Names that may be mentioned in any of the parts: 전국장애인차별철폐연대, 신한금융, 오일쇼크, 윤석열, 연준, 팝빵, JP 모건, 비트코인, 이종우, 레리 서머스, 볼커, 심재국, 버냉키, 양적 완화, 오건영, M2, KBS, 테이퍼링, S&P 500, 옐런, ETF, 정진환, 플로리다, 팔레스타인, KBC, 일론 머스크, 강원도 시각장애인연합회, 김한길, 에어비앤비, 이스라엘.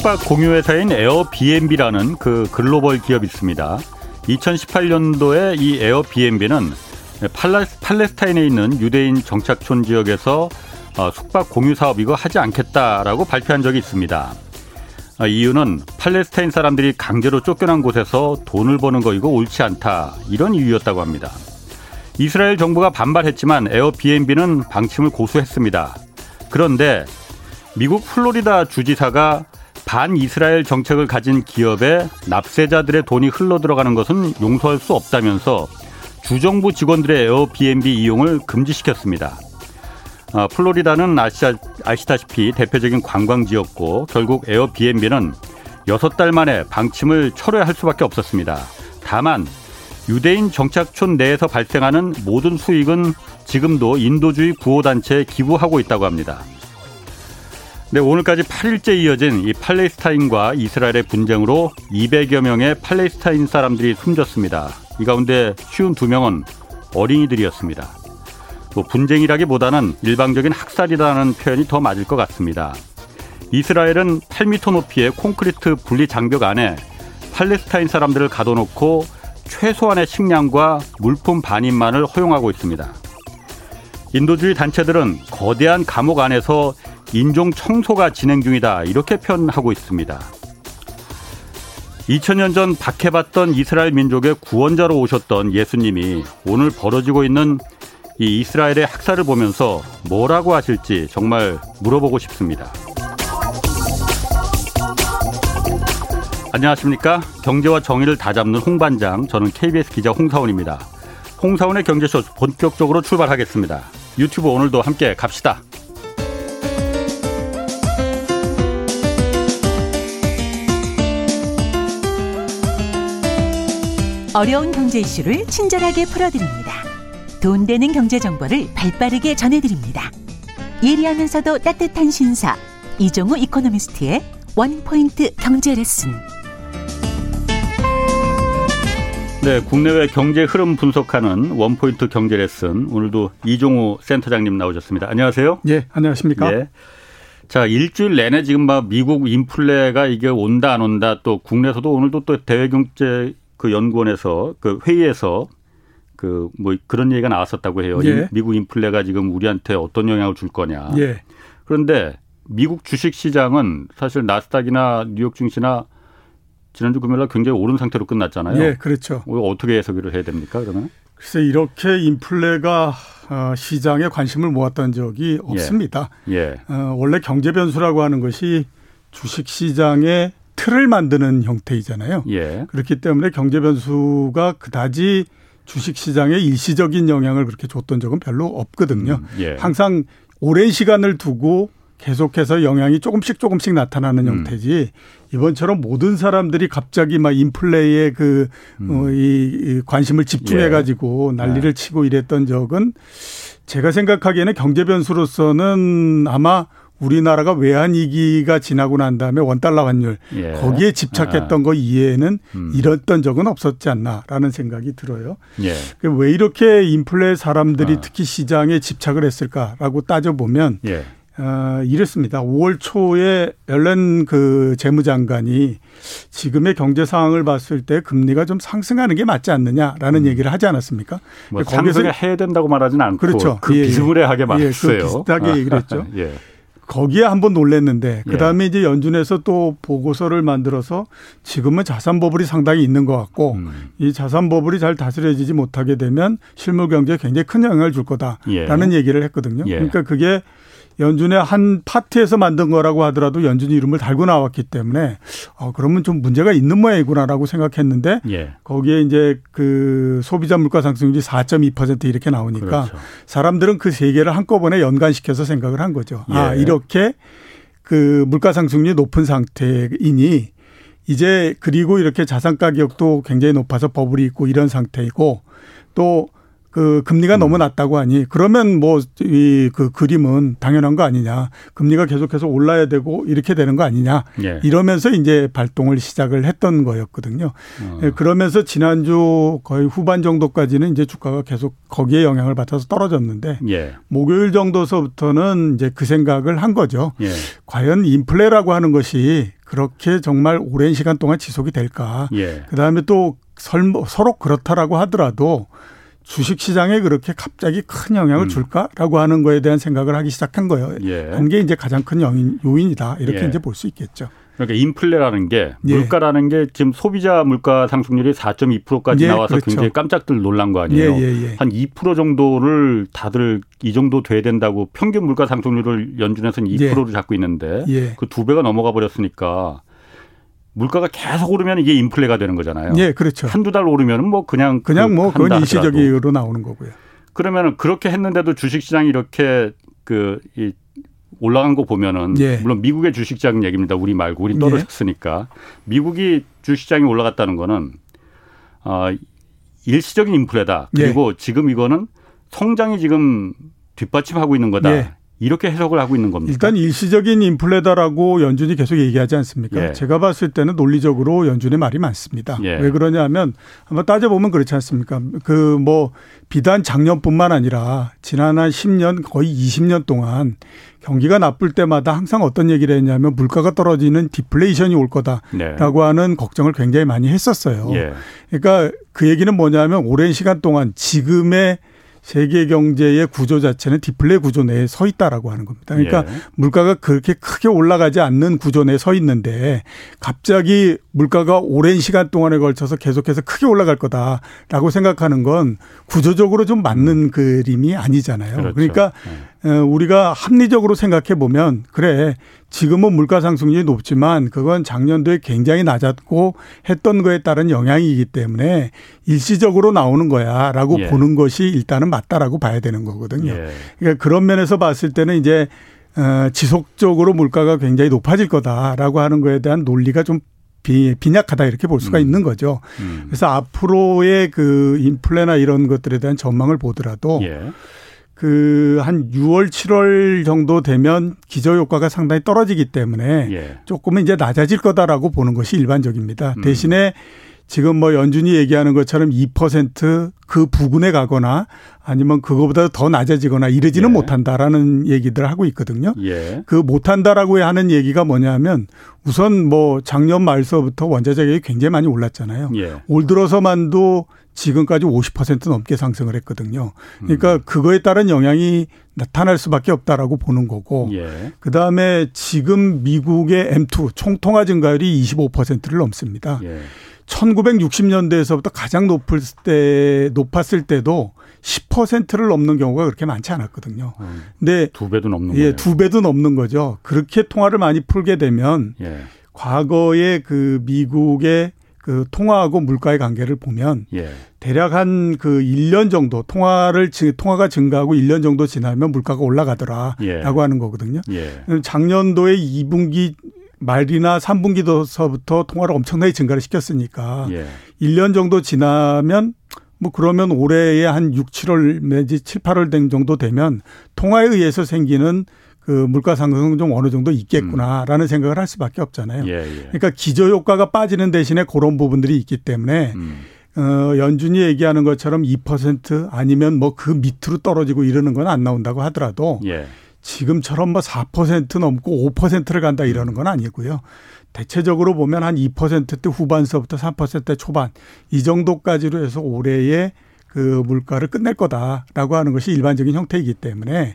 숙박 공유회사인 에어비앤비라는 그 글로벌 기업이 있습니다. 2018년도에 이 에어비앤비는 팔레스타인에 있는 유대인 정착촌 지역에서 숙박 공유 사업 이거 하지 않겠다라고 발표한 적이 있습니다. 이유는 팔레스타인 사람들이 강제로 쫓겨난 곳에서 돈을 버는 거 이거 옳지 않다, 이런 이유였다고 합니다. 이스라엘 정부가 반발했지만 에어비앤비는 방침을 고수했습니다. 그런데 미국 플로리다 주지사가 반이스라엘 정책을 가진 기업에 납세자들의 돈이 흘러들어가는 것은 용서할 수 없다면서 주정부 직원들의 에어비앤비 이용을 금지시켰습니다. 플로리다는 아시다시피 대표적인 관광지였고 결국 에어비앤비는 6달 만에 방침을 철회할 수밖에 없었습니다. 다만 유대인 정착촌 내에서 발생하는 모든 수익은 지금도 인도주의 구호단체에 기부하고 있다고 합니다. 네, 오늘까지 8일째 이어진 이 팔레스타인과 이스라엘의 분쟁으로 200여 명의 팔레스타인 사람들이 숨졌습니다. 이 가운데 52명은 어린이들이었습니다. 뭐 분쟁이라기보다는 일방적인 학살이라는 표현이 더 맞을 것 같습니다. 이스라엘은 8m 높이의 콘크리트 분리장벽 안에 팔레스타인 사람들을 가둬놓고 최소한의 식량과 물품 반입만을 허용하고 있습니다. 인도주의 단체들은 거대한 감옥 안에서 인종 청소가 진행 중이다, 이렇게 표현하고 있습니다. 2000년 전 박해받던 이스라엘 민족의 구원자로 오셨던 예수님이 오늘 벌어지고 있는 이 이스라엘의 학살을 보면서 뭐라고 하실지 정말 물어보고 싶습니다. 안녕하십니까? 경제와 정의를 다잡는 홍반장, 저는 KBS 기자 홍사훈입니다. 홍사훈의 경제쇼 본격적으로 출발하겠습니다. 유튜브 오늘도 함께 갑시다. 어려운 경제 이슈를 친절하게 풀어드립니다. 돈 되는 경제 정보를 발빠르게 전해드립니다. 예리하면서도 따뜻한 신사, 이종우 이코노미스트의 원포인트 경제 레슨. 네, 국내외 경제 흐름 분석하는 원포인트 경제 레슨, 오늘도 이종우 센터장님 나오셨습니다. 안녕하세요. 예, 안녕하십니까. 예. 자, 일주일 내내 지금 막 미국 인플레가 이게 온다 안 온다, 또 국내에서도 오늘도 또 대외경제 그 연구원에서 그 회의에서 그 뭐 그런 얘기가 나왔었다고 해요. 예. 미국 인플레가 지금 우리한테 어떤 영향을 줄 거냐. 예. 그런데 미국 주식 시장은 사실 나스닥이나 뉴욕 증시나 지난주 금요일 날 굉장히 오른 상태로 끝났잖아요. 예, 그렇죠. 어떻게 해석을 해야 됩니까, 그러면? 글쎄, 이렇게 인플레가 시장에 관심을 모았던 적이 없습니다. 예. 원래 경제 변수라고 하는 것이 주식 시장의 틀을 만드는 형태이잖아요. 예. 그렇기 때문에 경제 변수가 그다지 주식시장에 일시적인 영향을 그렇게 줬던 적은 별로 없거든요. 예. 항상 오랜 시간을 두고 계속해서 영향이 조금씩 나타나는 형태지, 이번처럼 모든 사람들이 갑자기 막 인플레이에 그 이 관심을 집중해 가지고 난리를 치고 이랬던 적은, 제가 생각하기에는 경제 변수로서는 아마 우리나라가 외환위기가 지나고 난 다음에 원달러 환율, 예, 거기에 집착했던 거 이외에는 이랬던 적은 없었지 않나라는 생각이 들어요. 예. 왜 이렇게 인플레 사람들이 특히 시장에 집착을 했을까라고 따져보면 이랬습니다. 5월 초에 옐런 그 재무장관이 지금의 경제 상황을 봤을 때 금리가 좀 상승하는 게 맞지 않느냐라는 얘기를 하지 않았습니까? 뭐 상승을 해야 된다고 말하지는 않고, 그렇죠, 그 비스무리하게 말했어요. 그 비슷하게 얘기를 했죠. 예. 거기에 한번 놀랐는데, 그다음에 이제 연준에서 또 보고서를 만들어서 지금은 자산 버블이 상당히 있는 것 같고, 이 자산 버블이 잘 다스려지지 못하게 되면 실물 경제에 굉장히 큰 영향을 줄 거다라는 얘기를 했거든요. 예. 그러니까 그게 연준의 한 파트에서 만든 거라고 하더라도 연준 이름을 달고 나왔기 때문에 그러면 좀 문제가 있는 모양이구나라고 생각했는데, 거기에 이제 그 소비자 물가 상승률이 4.2% 이렇게 나오니까, 그렇죠, 사람들은 그 세 개를 한꺼번에 연관시켜서 생각을 한 거죠. 아, 이렇게 그 물가 상승률이 높은 상태이니 이제, 그리고 이렇게 자산 가격도 굉장히 높아서 버블이 있고 이런 상태이고, 또 그 금리가 너무 낮다고 하니 그러면 뭐 이 그 그림은 당연한 거 아니냐, 금리가 계속해서 올라야 되고 이렇게 되는 거 아니냐, 이러면서 이제 발동을 시작을 했던 거였거든요. 그러면서 지난주 거의 후반 정도까지는 이제 주가가 계속 거기에 영향을 받아서 떨어졌는데, 목요일 정도서부터는 이제 그 생각을 한 거죠. 과연 인플레라고 하는 것이 그렇게 정말 오랜 시간 동안 지속이 될까. 예. 그다음에 또 서로 그렇다라고 하더라도 주식시장에 그렇게 갑자기 큰 영향을 줄까라고 하는 거에 대한 생각을 하기 시작한 거예요. 예. 그게 이제 가장 큰 요인이다. 이렇게 예. 이제 볼 수 있겠죠. 그러니까 인플레라는 게 예. 물가라는 게 지금 소비자 물가 상승률이 4.2%까지 예. 나와서 그렇죠. 굉장히 깜짝들 놀란 거 아니에요. 예. 예. 예. 한 2% 정도를 다들 이 정도 돼야 된다고 평균 물가 상승률을 연준에서는 2%로 예. 잡고 있는데 예. 그 두 배가 넘어가 버렸으니까 물가가 계속 오르면 이게 인플레가 되는 거잖아요. 예, 그렇죠. 한두 달 오르면 뭐 그냥 뭐 그건 일시적으로 나오는 거고요. 그러면 그렇게 했는데도 주식시장이 이렇게 올라간 거 보면은 예. 물론 미국의 주식시장 얘기입니다. 우리 말고 우리 떨어졌으니까 예. 미국이 주식시장이 올라갔다는 거는 일시적인 인플레다. 그리고 예. 지금 이거는 성장이 지금 뒷받침하고 있는 거다. 예. 이렇게 해석을 하고 있는 겁니다. 일단 일시적인 인플레다라고 연준이 계속 얘기하지 않습니까? 예. 제가 봤을 때는 논리적으로 연준의 말이 많습니다. 예. 왜 그러냐면 아마 따져보면 그렇지 않습니까? 그 뭐 비단 작년뿐만 아니라 지난 한 10년 거의 20년 동안 경기가 나쁠 때마다 항상 어떤 얘기를 했냐면 물가가 떨어지는 디플레이션이 올 거다라고 네. 하는 걱정을 굉장히 많이 했었어요. 예. 그러니까 그 얘기는 뭐냐면 오랜 시간 동안 지금의 세계 경제의 구조 자체는 디플레 구조 내에 서 있다라고 하는 겁니다. 그러니까 예. 물가가 그렇게 크게 올라가지 않는 구조 내에 서 있는데 갑자기 물가가 오랜 시간 동안에 걸쳐서 계속해서 크게 올라갈 거다라고 생각하는 건 구조적으로 좀 맞는 그림이 아니잖아요. 그렇죠. 그러니까 우리가 합리적으로 생각해 보면 그래 지금은 물가 상승률이 높지만 그건 작년도에 굉장히 낮았고 했던 거에 따른 영향이기 때문에 일시적으로 나오는 거야라고 예. 보는 것이 일단은 맞다라고 봐야 되는 거거든요. 예. 그러니까 그런 면에서 봤을 때는 이제 지속적으로 물가가 굉장히 높아질 거다라고 하는 거에 대한 논리가 좀 빈약하다 이렇게 볼 수가 있는 거죠. 그래서 앞으로의 그 인플레나 이런 것들에 대한 전망을 보더라도 예. 그 한 6월, 7월 정도 되면 기저효과가 상당히 떨어지기 때문에 예. 조금은 이제 낮아질 거다라고 보는 것이 일반적입니다. 대신에 지금 뭐 연준이 얘기하는 것처럼 2% 그 부근에 가거나 아니면 그거보다 더 낮아지거나 이러지는 예. 못한다라는 얘기들을 하고 있거든요. 예. 그 못한다라고 하는 얘기가 뭐냐면 우선 뭐 작년 말서부터 원자 가격이 굉장히 많이 올랐잖아요. 예. 올 들어서만도 지금까지 50% 넘게 상승을 했거든요. 그러니까 그거에 따른 영향이 나타날 수밖에 없다라고 보는 거고 예. 그다음에 지금 미국의 M2 총통화 증가율이 25%를 넘습니다. 예. 1960년대에서부터 가장 높았을 때도 10%를 넘는 경우가 그렇게 많지 않았거든요. 근데 두 배도 넘는 거예요. 예, 두 배도 넘는 거죠. 그렇게 통화를 많이 풀게 되면 예. 과거에 그 미국의 그 통화하고 물가의 관계를 보면 예. 대략 한 그 1년 정도 통화가 증가하고 1년 정도 지나면 물가가 올라가더라라고 예. 하는 거거든요. 예. 작년도에 2분기 말이나 3분기서부터 통화를 엄청나게 증가를 시켰으니까 예. 1년 정도 지나면 뭐 그러면 올해에 한 6, 7월 내지 7, 8월 정도 되면 통화에 의해서 생기는 그 물가 상승은 좀 어느 정도 있겠구나라는 생각을 할 수밖에 없잖아요. 예, 예. 그러니까 기저효과가 빠지는 대신에 그런 부분들이 있기 때문에 연준이 얘기하는 것처럼 2% 아니면 뭐 그 밑으로 떨어지고 이러는 건 안 나온다고 하더라도 예. 지금처럼 뭐 4% 넘고 5%를 간다 이러는 건 아니고요. 대체적으로 보면 한 2%대 후반서부터 3%대 초반 이 정도까지로 해서 올해의 그 물가를 끝낼 거다라고 하는 것이 일반적인 형태이기 때문에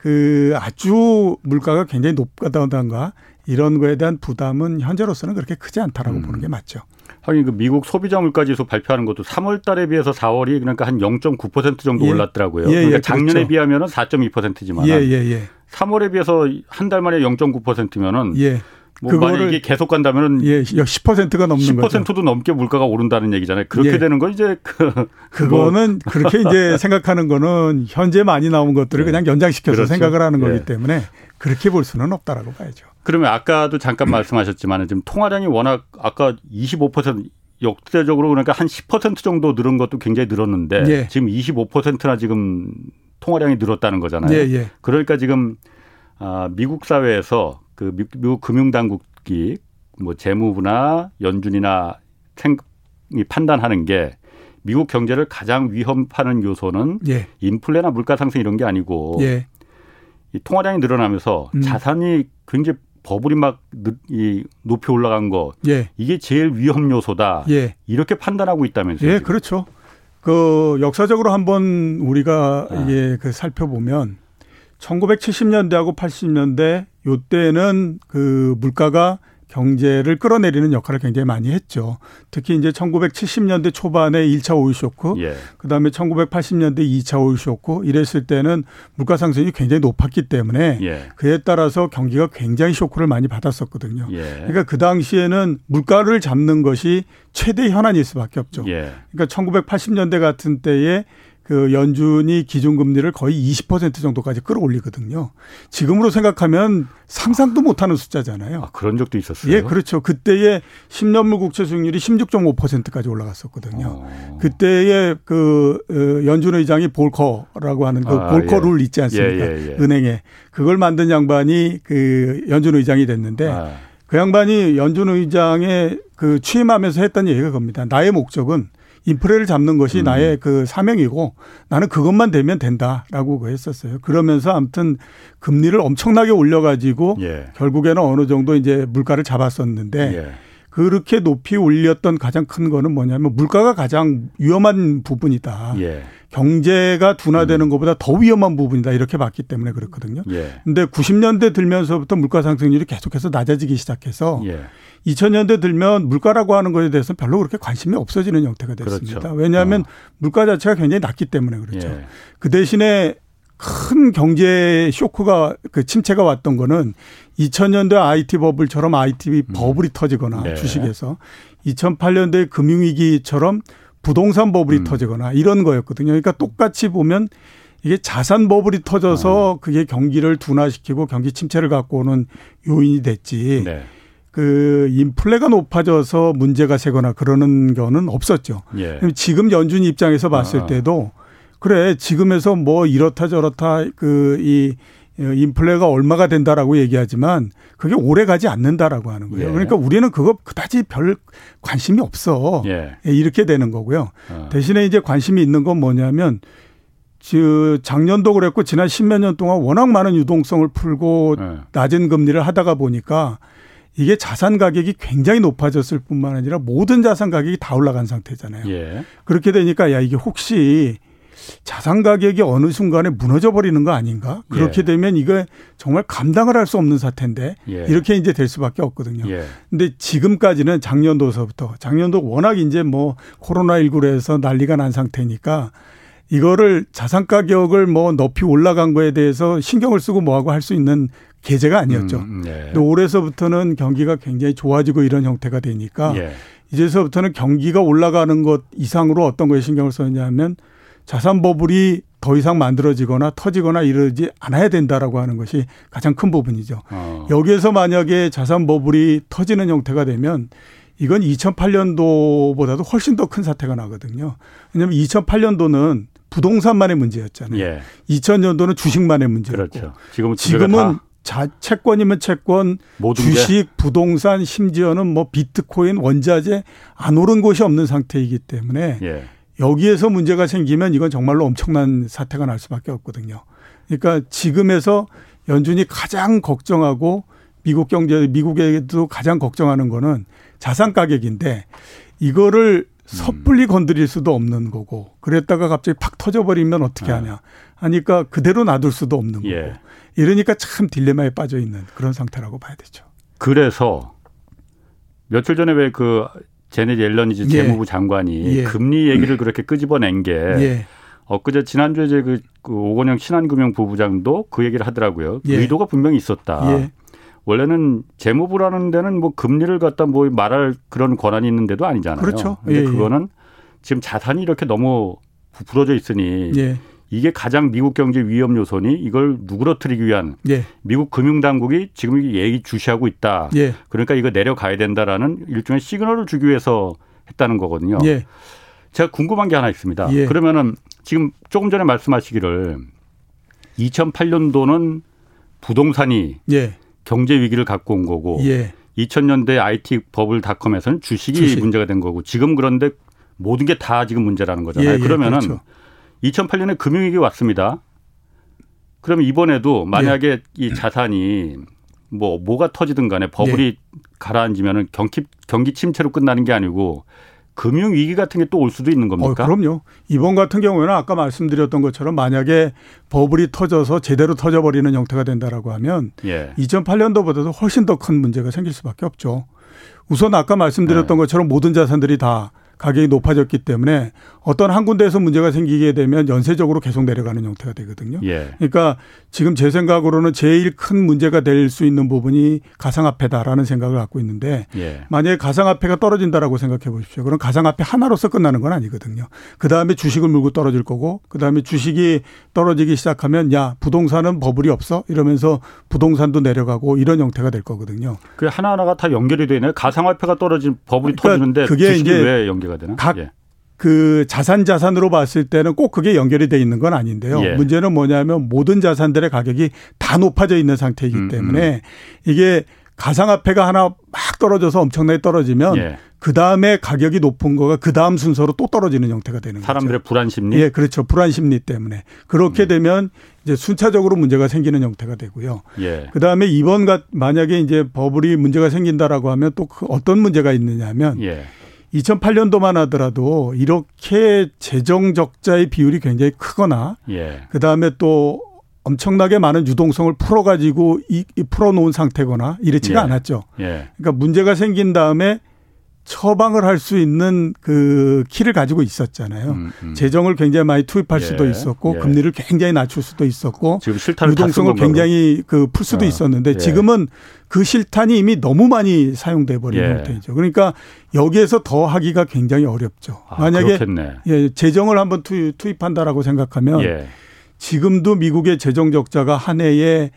그 아주 물가가 굉장히 높다던가 이런 거에 대한 부담은 현재로서는 그렇게 크지 않다라고 보는 게 맞죠. 하긴 그 미국 소비자 물가지수 발표하는 것도 3월 달에 비해서 4월이 그러니까 한 0.9% 정도 예. 올랐더라고요. 예, 예, 그러니까 작년에 그렇죠. 비하면 4.2%지만 예, 예, 예. 3월에 비해서 한 달 만에 0.9%면은 예. 뭐 만약에 이게 계속 간다면은 예, 10%가 넘는 10%도 거죠. 10%도 넘게 물가가 오른다는 얘기잖아요. 그렇게 예. 되는 건 이제 그거는 그렇게 이제 생각하는 거는 현재 많이 나온 것들을 예. 그냥 연장시켜서 그렇죠. 생각을 하는 거기 예. 때문에 그렇게 볼 수는 없다라고 봐야죠. 그러면 아까도 잠깐 말씀하셨지만 지금 통화량이 워낙 아까 25% 역대적으로 그러니까 한 10% 정도 늘은 것도 굉장히 늘었는데 예. 지금 25%나 지금 통화량이 늘었다는 거잖아요. 예, 예. 그러니까 지금 미국 사회에서 그 미국 금융당국이 뭐 재무부나 연준이나 판단하는 게 미국 경제를 가장 위협하는 요소는 예. 인플레나 물가 상승 이런 게 아니고 예. 이 통화량이 늘어나면서 자산이 굉장히 버블이 막 높이 올라간 거 예. 이게 제일 위험 요소다. 예. 이렇게 판단하고 있다면서요? 예, 지금. 그렇죠. 그 역사적으로 한번 우리가 이게 그 살펴보면 1970년대하고 80년대 요때는 그 물가가 경제를 끌어내리는 역할을 굉장히 많이 했죠. 특히 이제 1970년대 초반에 1차 오일쇼크, 예. 그다음에 1980년대 2차 오일쇼크 이랬을 때는 물가 상승이 굉장히 높았기 때문에 예. 그에 따라서 경기가 굉장히 쇼크를 많이 받았었거든요. 예. 그러니까 그 당시에는 물가를 잡는 것이 최대 현안일 수밖에 없죠. 예. 그러니까 1980년대 같은 때에 그 연준이 기준금리를 거의 20% 정도까지 끌어올리거든요. 지금으로 생각하면 상상도 못하는 숫자잖아요. 아, 그런 적도 있었어요? 예, 그렇죠. 그때의 10년물 국채 수익률이 16.5%까지 올라갔었거든요. 그때의 그 연준 의장이 볼커라고 하는 그 볼커 예. 룰 있지 않습니까? 예, 예, 예. 은행에. 그걸 만든 양반이 그 연준 의장이 됐는데 그 양반이 연준 의장에 그 취임하면서 했던 얘기가 겁니다. 나의 목적은 인플레를 잡는 것이 나의 그 사명이고 나는 그것만 되면 된다라고 했었어요. 그러면서 아무튼 금리를 엄청나게 올려가지고 예. 결국에는 어느 정도 이제 물가를 잡았었는데 예. 그렇게 높이 올렸던 가장 큰 거는 뭐냐면 물가가 가장 위험한 부분이다. 예. 경제가 둔화되는 것보다 더 위험한 부분이다. 이렇게 봤기 때문에 그렇거든요. 그런데 예. 90년대 들면서부터 물가 상승률이 계속해서 낮아지기 시작해서 예. 2000년대 들면 물가라고 하는 것에 대해서는 별로 그렇게 관심이 없어지는 형태가 됐습니다. 그렇죠. 왜냐하면 물가 자체가 굉장히 낮기 때문에 그렇죠. 예. 그 대신에 큰 경제 쇼크가 그 침체가 왔던 거는 2000년대 IT 버블처럼 IT 버블이 터지거나 네. 주식에서 2008년대 금융위기처럼 부동산 버블이 터지거나 이런 거였거든요. 그러니까 똑같이 보면 이게 자산 버블이 터져서 그게 경기를 둔화시키고 경기 침체를 갖고 오는 요인이 됐지. 네. 그 인플레가 높아져서 문제가 생거나 그러는 거는 없었죠. 예. 지금 연준 입장에서 봤을 때도 그래 지금에서 뭐 이렇다 저렇다 그 이 인플레가 얼마가 된다라고 얘기하지만 그게 오래 가지 않는다라고 하는 거예요. 예. 그러니까 우리는 그거 그다지 별 관심이 없어. 예. 이렇게 되는 거고요. 대신에 이제 관심이 있는 건 뭐냐면 작년도 그랬고 지난 십몇 년 동안 워낙 많은 유동성을 풀고 낮은 금리를 하다가 보니까 이게 자산 가격이 굉장히 높아졌을 뿐만 아니라 모든 자산 가격이 다 올라간 상태잖아요. 예. 그렇게 되니까 야 이게 혹시 자산 가격이 어느 순간에 무너져 버리는 거 아닌가? 그렇게 예. 되면 이거 정말 감당을 할 수 없는 사태인데 예. 이렇게 이제 될 수밖에 없거든요. 그런데 예. 지금까지는 작년도서부터 작년도 워낙 이제 뭐 코로나19로 해서 난리가 난 상태니까 이거를 자산 가격을 뭐 높이 올라간 거에 대해서 신경을 쓰고 뭐하고 할 수 있는 계제가 아니었죠. 예. 또 올해서부터는 경기가 굉장히 좋아지고 이런 형태가 되니까 예. 이제서부터는 경기가 올라가는 것 이상으로 어떤 거에 신경을 썼냐 하면 자산 버블이 더 이상 만들어지거나 터지거나 이러지 않아야 된다라고 하는 것이 가장 큰 부분이죠. 여기에서 만약에 자산 버블이 터지는 형태가 되면 이건 2008년도보다도 훨씬 더 큰 사태가 나거든요. 왜냐하면 2008년도는 부동산만의 문제였잖아요. 예. 2000년도는 주식만의 문제였고. 그렇죠. 지금은 채권이면 채권, 주식, 부동산, 심지어는 뭐 비트코인, 원자재 안 오른 곳이 없는 상태이기 때문에 예. 여기에서 문제가 생기면 이건 정말로 엄청난 사태가 날 수밖에 없거든요. 그러니까 지금에서 연준이 가장 걱정하고 미국 경제, 미국에도 가장 걱정하는 거는 자산 가격인데 이거를 섣불리 건드릴 수도 없는 거고 그랬다가 갑자기 팍 터져버리면 어떻게 하냐 하니까 그대로 놔둘 수도 없는 거고 예. 이러니까 참 딜레마에 빠져 있는 그런 상태라고 봐야 되죠. 그래서 며칠 전에 왜 그 제넷 옐런 이제 재무부 예. 장관이 예. 금리 얘기를 그렇게 끄집어낸 게 예. 엊그제 지난주에 이제 그 오건영 신한금융 부부장도 그 얘기를 하더라고요. 예. 의도가 분명히 있었다. 예. 원래는 재무부라는 데는 뭐 금리를 갖다 뭐 말할 그런 권한이 있는데도 아니잖아요. 그렇죠. 근데 예, 그거는 지금 자산이 이렇게 너무 부풀어져 있으니 예. 이게 가장 미국 경제 위험 요소니 이걸 누그러뜨리기 위한 예. 미국 금융당국이 지금 예의주시하고 있다. 예. 그러니까 이거 내려가야 된다라는 일종의 시그널을 주기 위해서 했다는 거거든요. 예. 제가 궁금한 게 하나 있습니다. 예. 그러면은 지금 조금 전에 말씀하시기를 2008년도는 부동산이 예. 경제 위기를 갖고 온 거고 예. 2000년대 IT 버블 닷컴에서는 주식이 문제가 된 거고 지금 그런데 모든 게 다 지금 문제라는 거잖아요. 예, 그러면은 그렇죠. 2008년에 금융위기 왔습니다. 그러면 이번에도 만약에 예. 이 자산이 뭐가 터지든 간에 버블이 네. 가라앉으면은 경기 침체로 끝나는 게 아니고 금융 위기 같은 게 또 올 수도 있는 겁니까? 그럼요. 이번 같은 경우에는 아까 말씀드렸던 것처럼 만약에 버블이 터져서 제대로 터져버리는 형태가 된다라고 하면 예. 2008년도보다도 훨씬 더 큰 문제가 생길 수밖에 없죠. 우선 아까 말씀드렸던 네. 것처럼 모든 자산들이 다 가격이 높아졌기 때문에 어떤 한 군데에서 문제가 생기게 되면 연쇄적으로 계속 내려가는 형태가 되거든요. 예. 그러니까 지금 제 생각으로는 제일 큰 문제가 될 수 있는 부분이 가상화폐다라는 생각을 갖고 있는데 예. 만약에 가상화폐가 떨어진다라고 생각해 보십시오. 그럼 가상화폐 하나로서 끝나는 건 아니거든요. 그다음에 주식을 물고 떨어질 거고 그다음에 주식이 떨어지기 시작하면 야 부동산은 버블이 없어 이러면서 부동산도 내려가고 이런 형태가 될 거거든요. 그 하나하나가 다 연결이 되네요. 가상화폐가 떨어진 버블이 그러니까 터지는데 주식이 왜 연결 되나? 각 예. 그 자산으로 봤을 때는 꼭 그게 연결이 돼 있는 건 아닌데요. 예. 문제는 뭐냐면 모든 자산들의 가격이 다 높아져 있는 상태이기 때문에 이게 가상화폐가 하나 막 떨어져서 엄청나게 떨어지면 예. 그다음에 가격이 높은 거가 그다음 순서로 또 떨어지는 형태가 되는 사람들의 거죠. 사람들의 불안 심리? 예, 그렇죠. 불안 심리 때문에. 그렇게 되면 이제 순차적으로 문제가 생기는 형태가 되고요. 예. 그다음에 만약에 이제 버블이 문제가 생긴다라고 하면 또 그 어떤 문제가 있느냐 하면 2008년도만 하더라도 이렇게 재정 적자의 비율이 굉장히 크거나 예. 그다음에 또 엄청나게 많은 유동성을 풀어가지고 풀어놓은 상태거나 이렇지가 예. 않았죠. 예. 그러니까 문제가 생긴 다음에 처방을 할 수 있는 그 키를 가지고 있었잖아요. 재정을 굉장히 많이 투입할 예. 수도 있었고 예. 금리를 굉장히 낮출 수도 있었고 지금 유동성을 굉장히 풀 수도 있었는데 예. 지금은 그 실탄이 이미 너무 많이 사용돼 버린 예. 상태이죠. 그러니까 여기에서 더 하기가 굉장히 어렵죠. 만약에 예, 재정을 한번 투입한다라고 생각하면 예. 지금도 미국의 재정 적자가 한 해에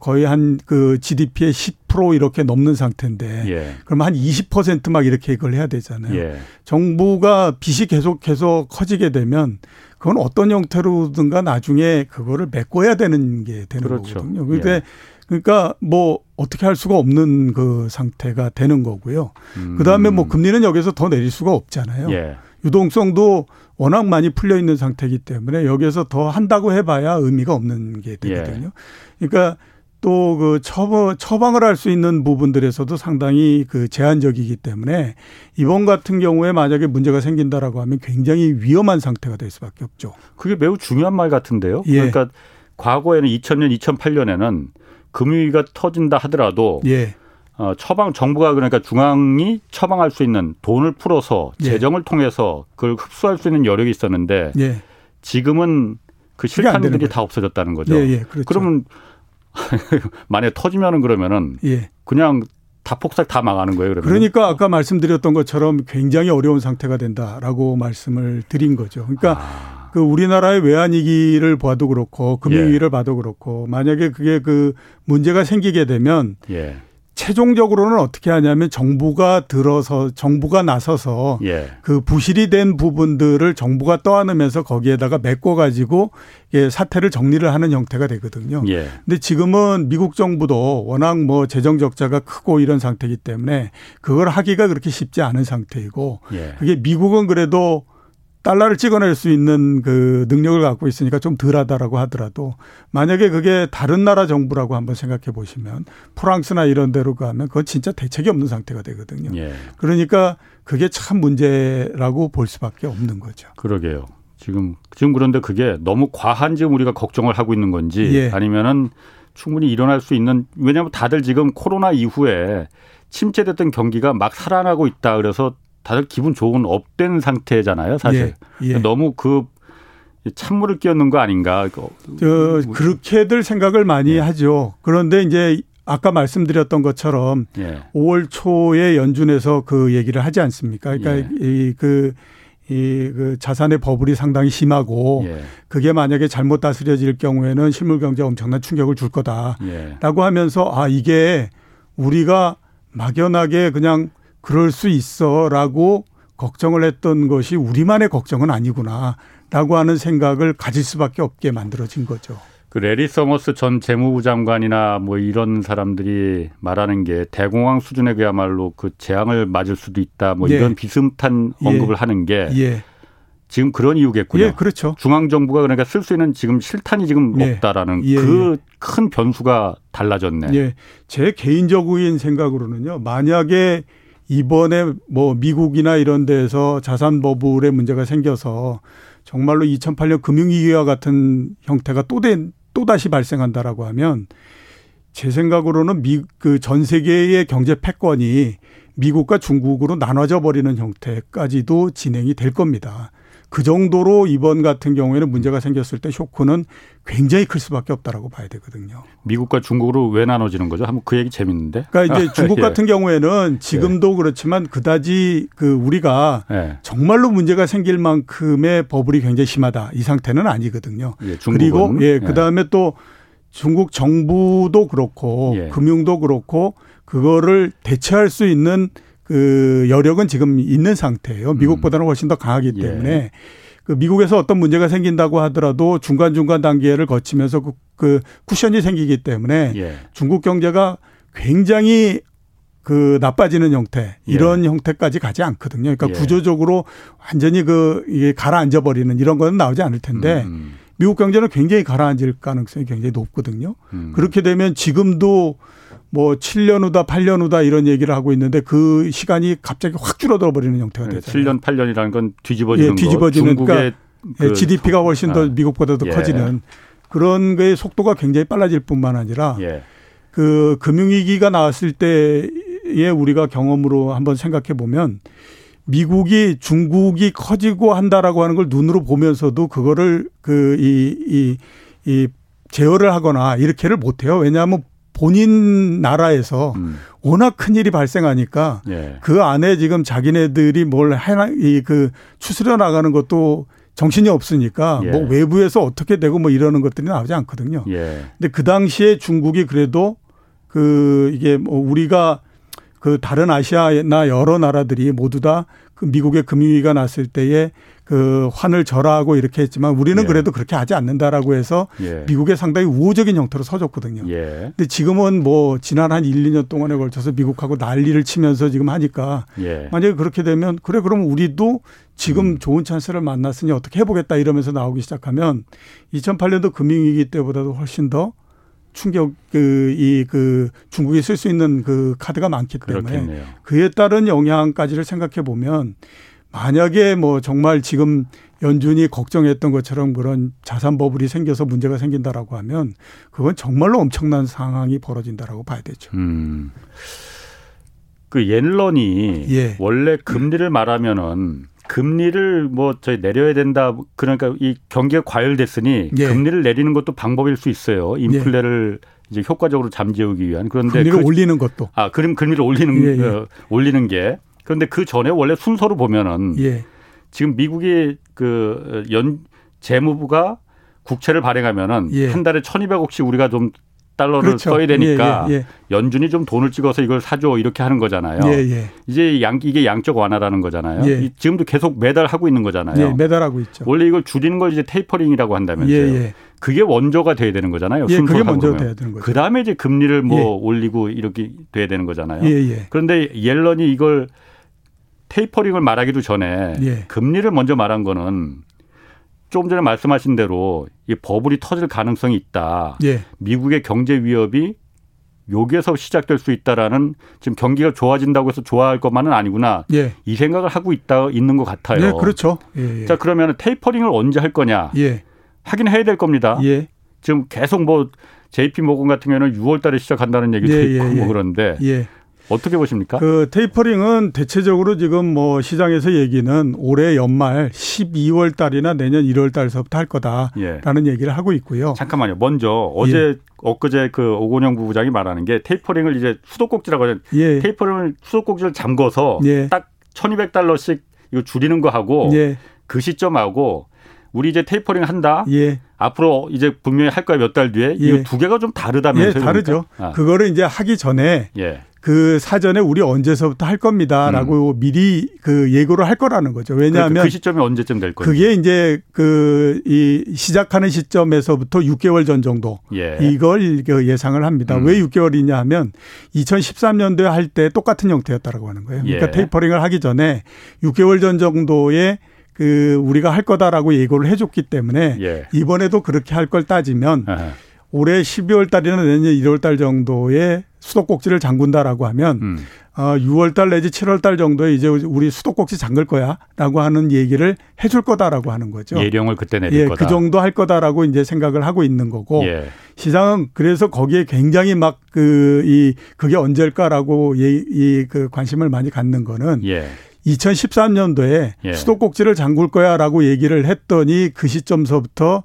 거의 그 GDP의 10% 이렇게 넘는 상태인데 예. 그러면 한 20% 막 이렇게 이걸 해야 되잖아요. 예. 정부가 빚이 계속해서 커지게 되면 그건 어떤 형태로든가 나중에 그거를 메꿔야 되는 게 되는 그렇죠. 거거든요. 예. 그러니까 어떻게 할 수가 없는 그 상태가 되는 거고요. 그다음에 금리는 여기서 더 내릴 수가 없잖아요. 예. 유동성도 워낙 많이 풀려 있는 상태이기 때문에 여기에서 더 한다고 해봐야 의미가 없는 게 되거든요. 예. 그러니까 또 그 처방을 할 수 있는 부분들에서도 상당히 그 제한적이기 때문에 이번 같은 경우에 만약에 문제가 생긴다라고 하면 굉장히 위험한 상태가 될 수밖에 없죠. 그게 매우 중요한 말 같은데요. 예. 그러니까 과거에는 2000년, 2008년에는 금융위기가 터진다 하더라도 예. 정부가 그러니까 중앙이 처방할 수 있는 돈을 풀어서 재정을 예. 통해서 그걸 흡수할 수 있는 여력이 있었는데 예. 지금은 그 실탄들이 다 없어졌다는 거죠. 예, 예, 그렇죠. 그러면 만약에 터지면은 그러면은 예. 그냥 다 폭삭 다 망하는 거예요. 그러면. 그러니까 아까 말씀드렸던 것처럼 굉장히 어려운 상태가 된다라고 말씀을 드린 거죠. 그러니까 그 우리나라의 외환위기를 봐도 그렇고 금융위기를 예. 봐도 그렇고 만약에 그게 그 문제가 생기게 되면 예. 최종적으로는 어떻게 하냐면 정부가 나서서 예. 그 부실이 된 부분들을 정부가 떠안으면서 거기에다가 메꿔가지고 사태를 정리를 하는 형태가 되거든요. 예. 근데 지금은 미국 정부도 워낙 재정 적자가 크고 이런 상태이기 때문에 그걸 하기가 그렇게 쉽지 않은 상태이고 예. 그게 미국은 그래도 달러를 찍어낼 수 있는 그 능력을 갖고 있으니까 좀 덜하다라고 하더라도 만약에 그게 다른 나라 정부라고 한번 생각해 보시면 프랑스나 이런 데로 가면 그건 진짜 대책이 없는 상태가 되거든요. 예. 그러니까 그게 참 문제라고 볼 수밖에 없는 거죠. 그러게요. 지금 그런데 그게 너무 과한 지금 우리가 걱정을 하고 있는 건지 예. 아니면은 충분히 일어날 수 있는 왜냐하면 다들 지금 코로나 이후에 침체됐던 경기가 막 살아나고 있다 그래서 다들 기분 좋은 업된 상태잖아요, 사실. 예, 예. 너무 그 찬물을 끼얹는 거 아닌가. 그렇게들 생각을 많이 예. 하죠. 그런데 이제 아까 말씀드렸던 것처럼 예. 5월 초에 연준에서 그 얘기를 하지 않습니까? 그러니까 예. 그 자산의 버블이 상당히 심하고 예. 그게 만약에 잘못 다스려질 경우에는 실물 경제에 엄청난 충격을 줄 거다라고 예. 하면서 이게 우리가 막연하게 그냥 그럴 수 있어라고 걱정을 했던 것이 우리만의 걱정은 아니구나라고 하는 생각을 가질 수밖에 없게 만들어진 거죠. 그 레리 서머스 전 재무부 장관이나 이런 사람들이 말하는 게 대공황 수준의 그야말로 그 재앙을 맞을 수도 있다. 이런 비슷한 언급을 하는 게 지금 그런 이유겠군요. 예, 그렇죠. 중앙정부가 그러니까 쓸 수 있는 지금 실탄이 지금 없다라는 그 큰 변수가 달라졌네. 예, 제 개인적인 생각으로는요. 만약에 이번에 뭐 미국이나 이런 데에서 자산 버블의 문제가 생겨서 정말로 2008년 금융위기와 같은 형태가 또 다시 발생한다라고 하면 제 생각으로는 그 전 세계의 경제 패권이 미국과 중국으로 나눠져 버리는 형태까지도 진행이 될 겁니다. 그 정도로 이번 같은 경우에는 문제가 생겼을 때 쇼크는 굉장히 클 수밖에 없다라고 봐야 되거든요. 미국과 중국으로 왜 나눠지는 거죠? 한번 그 얘기 재밌는데. 그러니까 이제 중국 같은 경우에는 지금도 그렇지만 그다지 그 우리가 정말로 문제가 생길 만큼의 버블이 굉장히 심하다. 이 상태는 아니거든요. 예, 그리고 그다음에 또 중국 정부도 그렇고 금융도 그렇고 그거를 대체할 수 있는 그 여력은 지금 있는 상태예요. 미국보다는 훨씬 더 강하기 때문에 그 미국에서 어떤 문제가 생긴다고 하더라도 중간중간 단계를 거치면서 그 쿠션이 생기기 때문에 중국 경제가 굉장히 그 나빠지는 형태 이런 형태까지 가지 않거든요. 그러니까 구조적으로 완전히 그 이게 가라앉아 버리는 이런 건 나오지 않을 텐데 미국 경제는 굉장히 가라앉을 가능성이 굉장히 높거든요. 그렇게 되면 지금도 뭐 7년 후다 8년 후다 이런 얘기를 하고 있는데 그 시간이 갑자기 확 줄어들어 버리는 형태가 되잖아요. 7년 8년이라는 건 뒤집어지는 뒤집어지는 거. 그러니까 GDP가 훨씬 더 미국보다 더 커지는 그런 거의 속도가 굉장히 빨라질 뿐만 아니라 그 금융위기가 나왔을 때에 우리가 경험으로 한번 생각해 보면 미국이 중국이 커지고 한다라고 하는 걸 눈으로 보면서도 그거를 그 이 제어를 하거나 이렇게를 못 해요. 왜냐하면 본인 나라에서 워낙 큰 일이 발생하니까 그 안에 지금 자기네들이 뭘 그 추스려 나가는 것도 정신이 없으니까 뭐 외부에서 어떻게 되고 뭐 이러는 것들이 나오지 않거든요. 근데 그 당시에 중국이 그래도 그 이게 뭐 우리가 그 다른 아시아나 여러 나라들이 모두 다 그 미국의 금융위기가 났을 때에 그 환을 절하하고 이렇게 했지만 우리는 그래도 그렇게 하지 않는다라고 해서 미국에 상당히 우호적인 형태로 서줬거든요. 근데 지금은 뭐 지난 한 1, 2년 동안에 걸쳐서 미국하고 난리를 치면서 지금 하니까 만약에 그렇게 되면 그래 그럼 우리도 지금 좋은 찬스를 만났으니 어떻게 해보겠다 이러면서 나오기 시작하면 2008년도 금융위기 때보다도 훨씬 더 충격 중국이 쓸 수 있는 그 카드가 많기 때문에 그렇겠네요. 그에 따른 영향까지를 생각해 보면 만약에 뭐 정말 지금 연준이 걱정했던 것처럼 그런 자산 버블이 생겨서 문제가 생긴다라고 하면 그건 정말로 엄청난 상황이 벌어진다라고 봐야 되죠. 그 옐런이 원래 금리를 말하면은 금리를 뭐 저희 내려야 된다. 그러니까 이 경기가 과열됐으니 금리를 내리는 것도 방법일 수 있어요. 인플레를 이제 효과적으로 잠재우기 위한. 그런데 금리를 올리는 것도. 아, 그럼 금리를 올리는 올리는 게. 그런데 그 전에 원래 순서로 보면은 지금 미국이 그 재무부가 국채를 발행하면은 한 달에 1,200억씩 우리가 좀 달러를 써야 되니까 연준이 좀 돈을 찍어서 이걸 사줘 이렇게 하는 거잖아요. 이제 이게 양적 완화라는 거잖아요. 지금도 계속 매달 하고 있는 거잖아요. 매달 하고 있죠. 원래 이걸 줄이는 걸 이제 테이퍼링이라고 한다면서요. 그게 원조가 돼야 되는 거잖아요. 그게 먼저 돼야 되는 거죠. 그다음에 이제 금리를 뭐 올리고 이렇게 돼야 되는 거잖아요. 그런데 옐런이 이걸 테이퍼링을 말하기도 전에 금리를 먼저 말한 거는 조금 전에 말씀하신 대로 이 버블이 터질 가능성이 있다. 미국의 경제 위협이 여기에서 시작될 수 있다라는 지금 경기가 좋아진다고 해서 좋아할 것만은 아니구나. 이 생각을 하고 있는 것 같아요. 그렇죠. 자 그러면 테이퍼링을 언제 할 거냐? 하긴 해야 될 겁니다. 지금 계속 뭐 JP 모건 같은 경우는 6월 달에 시작한다는 얘기도 있고 뭐 그런데. 어떻게 보십니까? 그 테이퍼링은 대체적으로 지금 뭐 시장에서 얘기는 올해 연말 12월 달이나 내년 1월 달서부터 할 거다라는 얘기를 하고 있고요. 잠깐만요. 먼저 엊그제 그 오건영 부부장이 말하는 게 테이퍼링을 이제 수도꼭지라고 하죠. 테이퍼링을 수도꼭지를 잠궈서 딱 1,200달러씩 이거 줄이는 거 하고 그 시점하고 우리 이제 테이퍼링 한다. 앞으로 이제 분명히 할 거야 몇 달 뒤에. 이 두 개가 좀 다르다면서요? 다르죠. 아. 그거를 이제 하기 전에 그 사전에 우리 언제서부터 할 겁니다라고 미리 그 예고를 할 거라는 거죠. 왜냐하면 그 시점이 언제쯤 될 거예요? 그게 이제 그 이 시작하는 시점에서부터 6개월 전 정도 이걸 예상을 합니다. 왜 6개월이냐 하면 2013년도에 할 때 똑같은 형태였다라고 하는 거예요. 그러니까 테이퍼링을 하기 전에 6개월 전 정도의 그 우리가 할 거다라고 예고를 해줬기 때문에 예. 이번에도 그렇게 할 걸 따지면 아하. 올해 12월 달이나 내년 1월 달 정도에 수도꼭지를 잠근다라고 하면 6월 달 내지 7월 달 정도에 이제 우리 수도꼭지 잠글 거야라고 하는 얘기를 해줄 거다라고 하는 거죠. 예령을 그때 내릴 예, 거다. 그 정도 할 거다라고 이제 생각을 하고 있는 거고 예. 시장은 그래서 거기에 굉장히 막 그게 언제일까라고 그 관심을 많이 갖는 거는. 예. 2013년도에 예. 수도꼭지를 잠글 거야라고 얘기를 했더니 그 시점서부터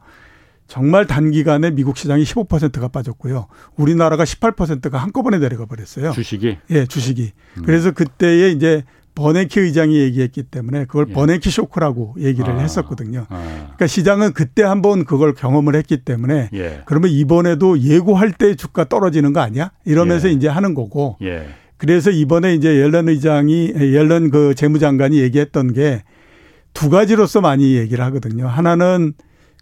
정말 단기간에 미국 시장이 15%가 빠졌고요. 우리나라가 18%가 한꺼번에 내려가 버렸어요. 주식이? 예, 주식이. 그래서 그때에 이제 버냉키 의장이 얘기했기 때문에 그걸 예. 버냉키 쇼크라고 얘기를 했었거든요. 그러니까 시장은 그때 한번 그걸 경험을 했기 때문에 예. 그러면 이번에도 예고할 때 주가 떨어지는 거 아니야? 이러면서 예. 이제 하는 거고. 예. 그래서 이번에 이제 옐런 그 재무장관이 얘기했던 게 두 가지로서 많이 얘기를 하거든요. 하나는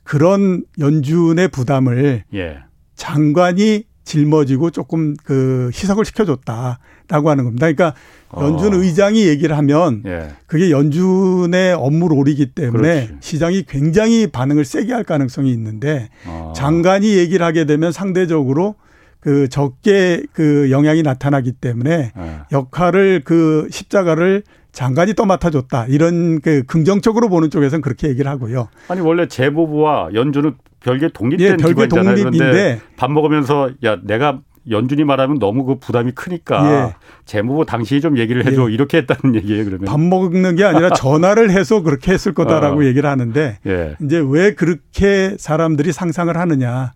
그런 연준의 부담을 예. 장관이 짊어지고 조금 그 희석을 시켜줬다라고 하는 겁니다. 그러니까 연준 의장이 얘기를 하면 예. 그게 연준의 업무롤이기 때문에 그렇지. 시장이 굉장히 반응을 세게 할 가능성이 있는데 장관이 얘기를 하게 되면 상대적으로 그 적게 그 영향이 나타나기 때문에 네. 역할을 그 십자가를 장관이 떠맡아줬다. 이런 그 긍정적으로 보는 쪽에서는 그렇게 얘기를 하고요. 아니 원래 재보부와 연준은 별개 독립된 예, 기관이잖아요. 그런데 밥 먹으면서 야 내가 연준이 말하면 너무 그 부담이 크니까 예. 재무부 당신이 좀 얘기를 해줘 예. 이렇게 했다는 얘기예요. 그러면 밥 먹는 게 아니라 전화를 해서 그렇게 했을 거다라고 얘기를 하는데 예. 이제 왜 그렇게 사람들이 상상을 하느냐.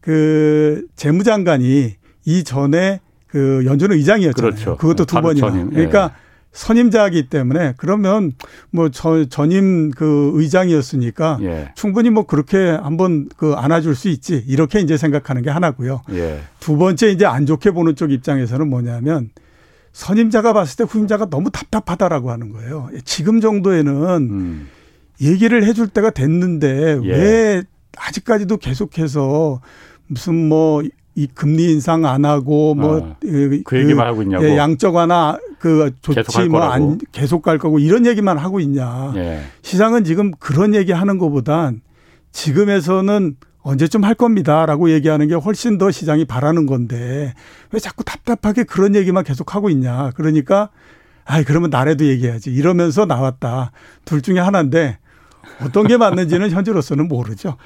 그 재무장관이 이전에 그 연준 의장이었잖아요. 그렇죠. 그것도 두 번이나. 전임. 그러니까 예. 선임자이기 때문에 그러면 뭐 전임 그 의장이었으니까 예. 충분히 뭐 그렇게 한번 그 안아줄 수 있지 이렇게 이제 생각하는 게 하나고요. 예. 두 번째 이제 안 좋게 보는 쪽 입장에서는 뭐냐면 선임자가 봤을 때 후임자가 너무 답답하다라고 하는 거예요. 지금 정도에는 얘기를 해줄 때가 됐는데 예. 왜 아직까지도 계속해서 무슨 뭐 이 금리 인상 안 하고 뭐 그 얘기만 하고 있냐고 예, 양적 완화 그 조치 뭐 안 계속 갈 거고 이런 얘기만 하고 있냐 예. 시장은 지금 그런 얘기하는 것보단 지금에서는 언제쯤 할 겁니다라고 얘기하는 게 훨씬 더 시장이 바라는 건데 왜 자꾸 답답하게 그런 얘기만 계속 하고 있냐 그러니까 아이 그러면 나라도 얘기해야지 이러면서 나왔다 둘 중에 하나인데. 어떤 게 맞는지는 현재로서는 모르죠.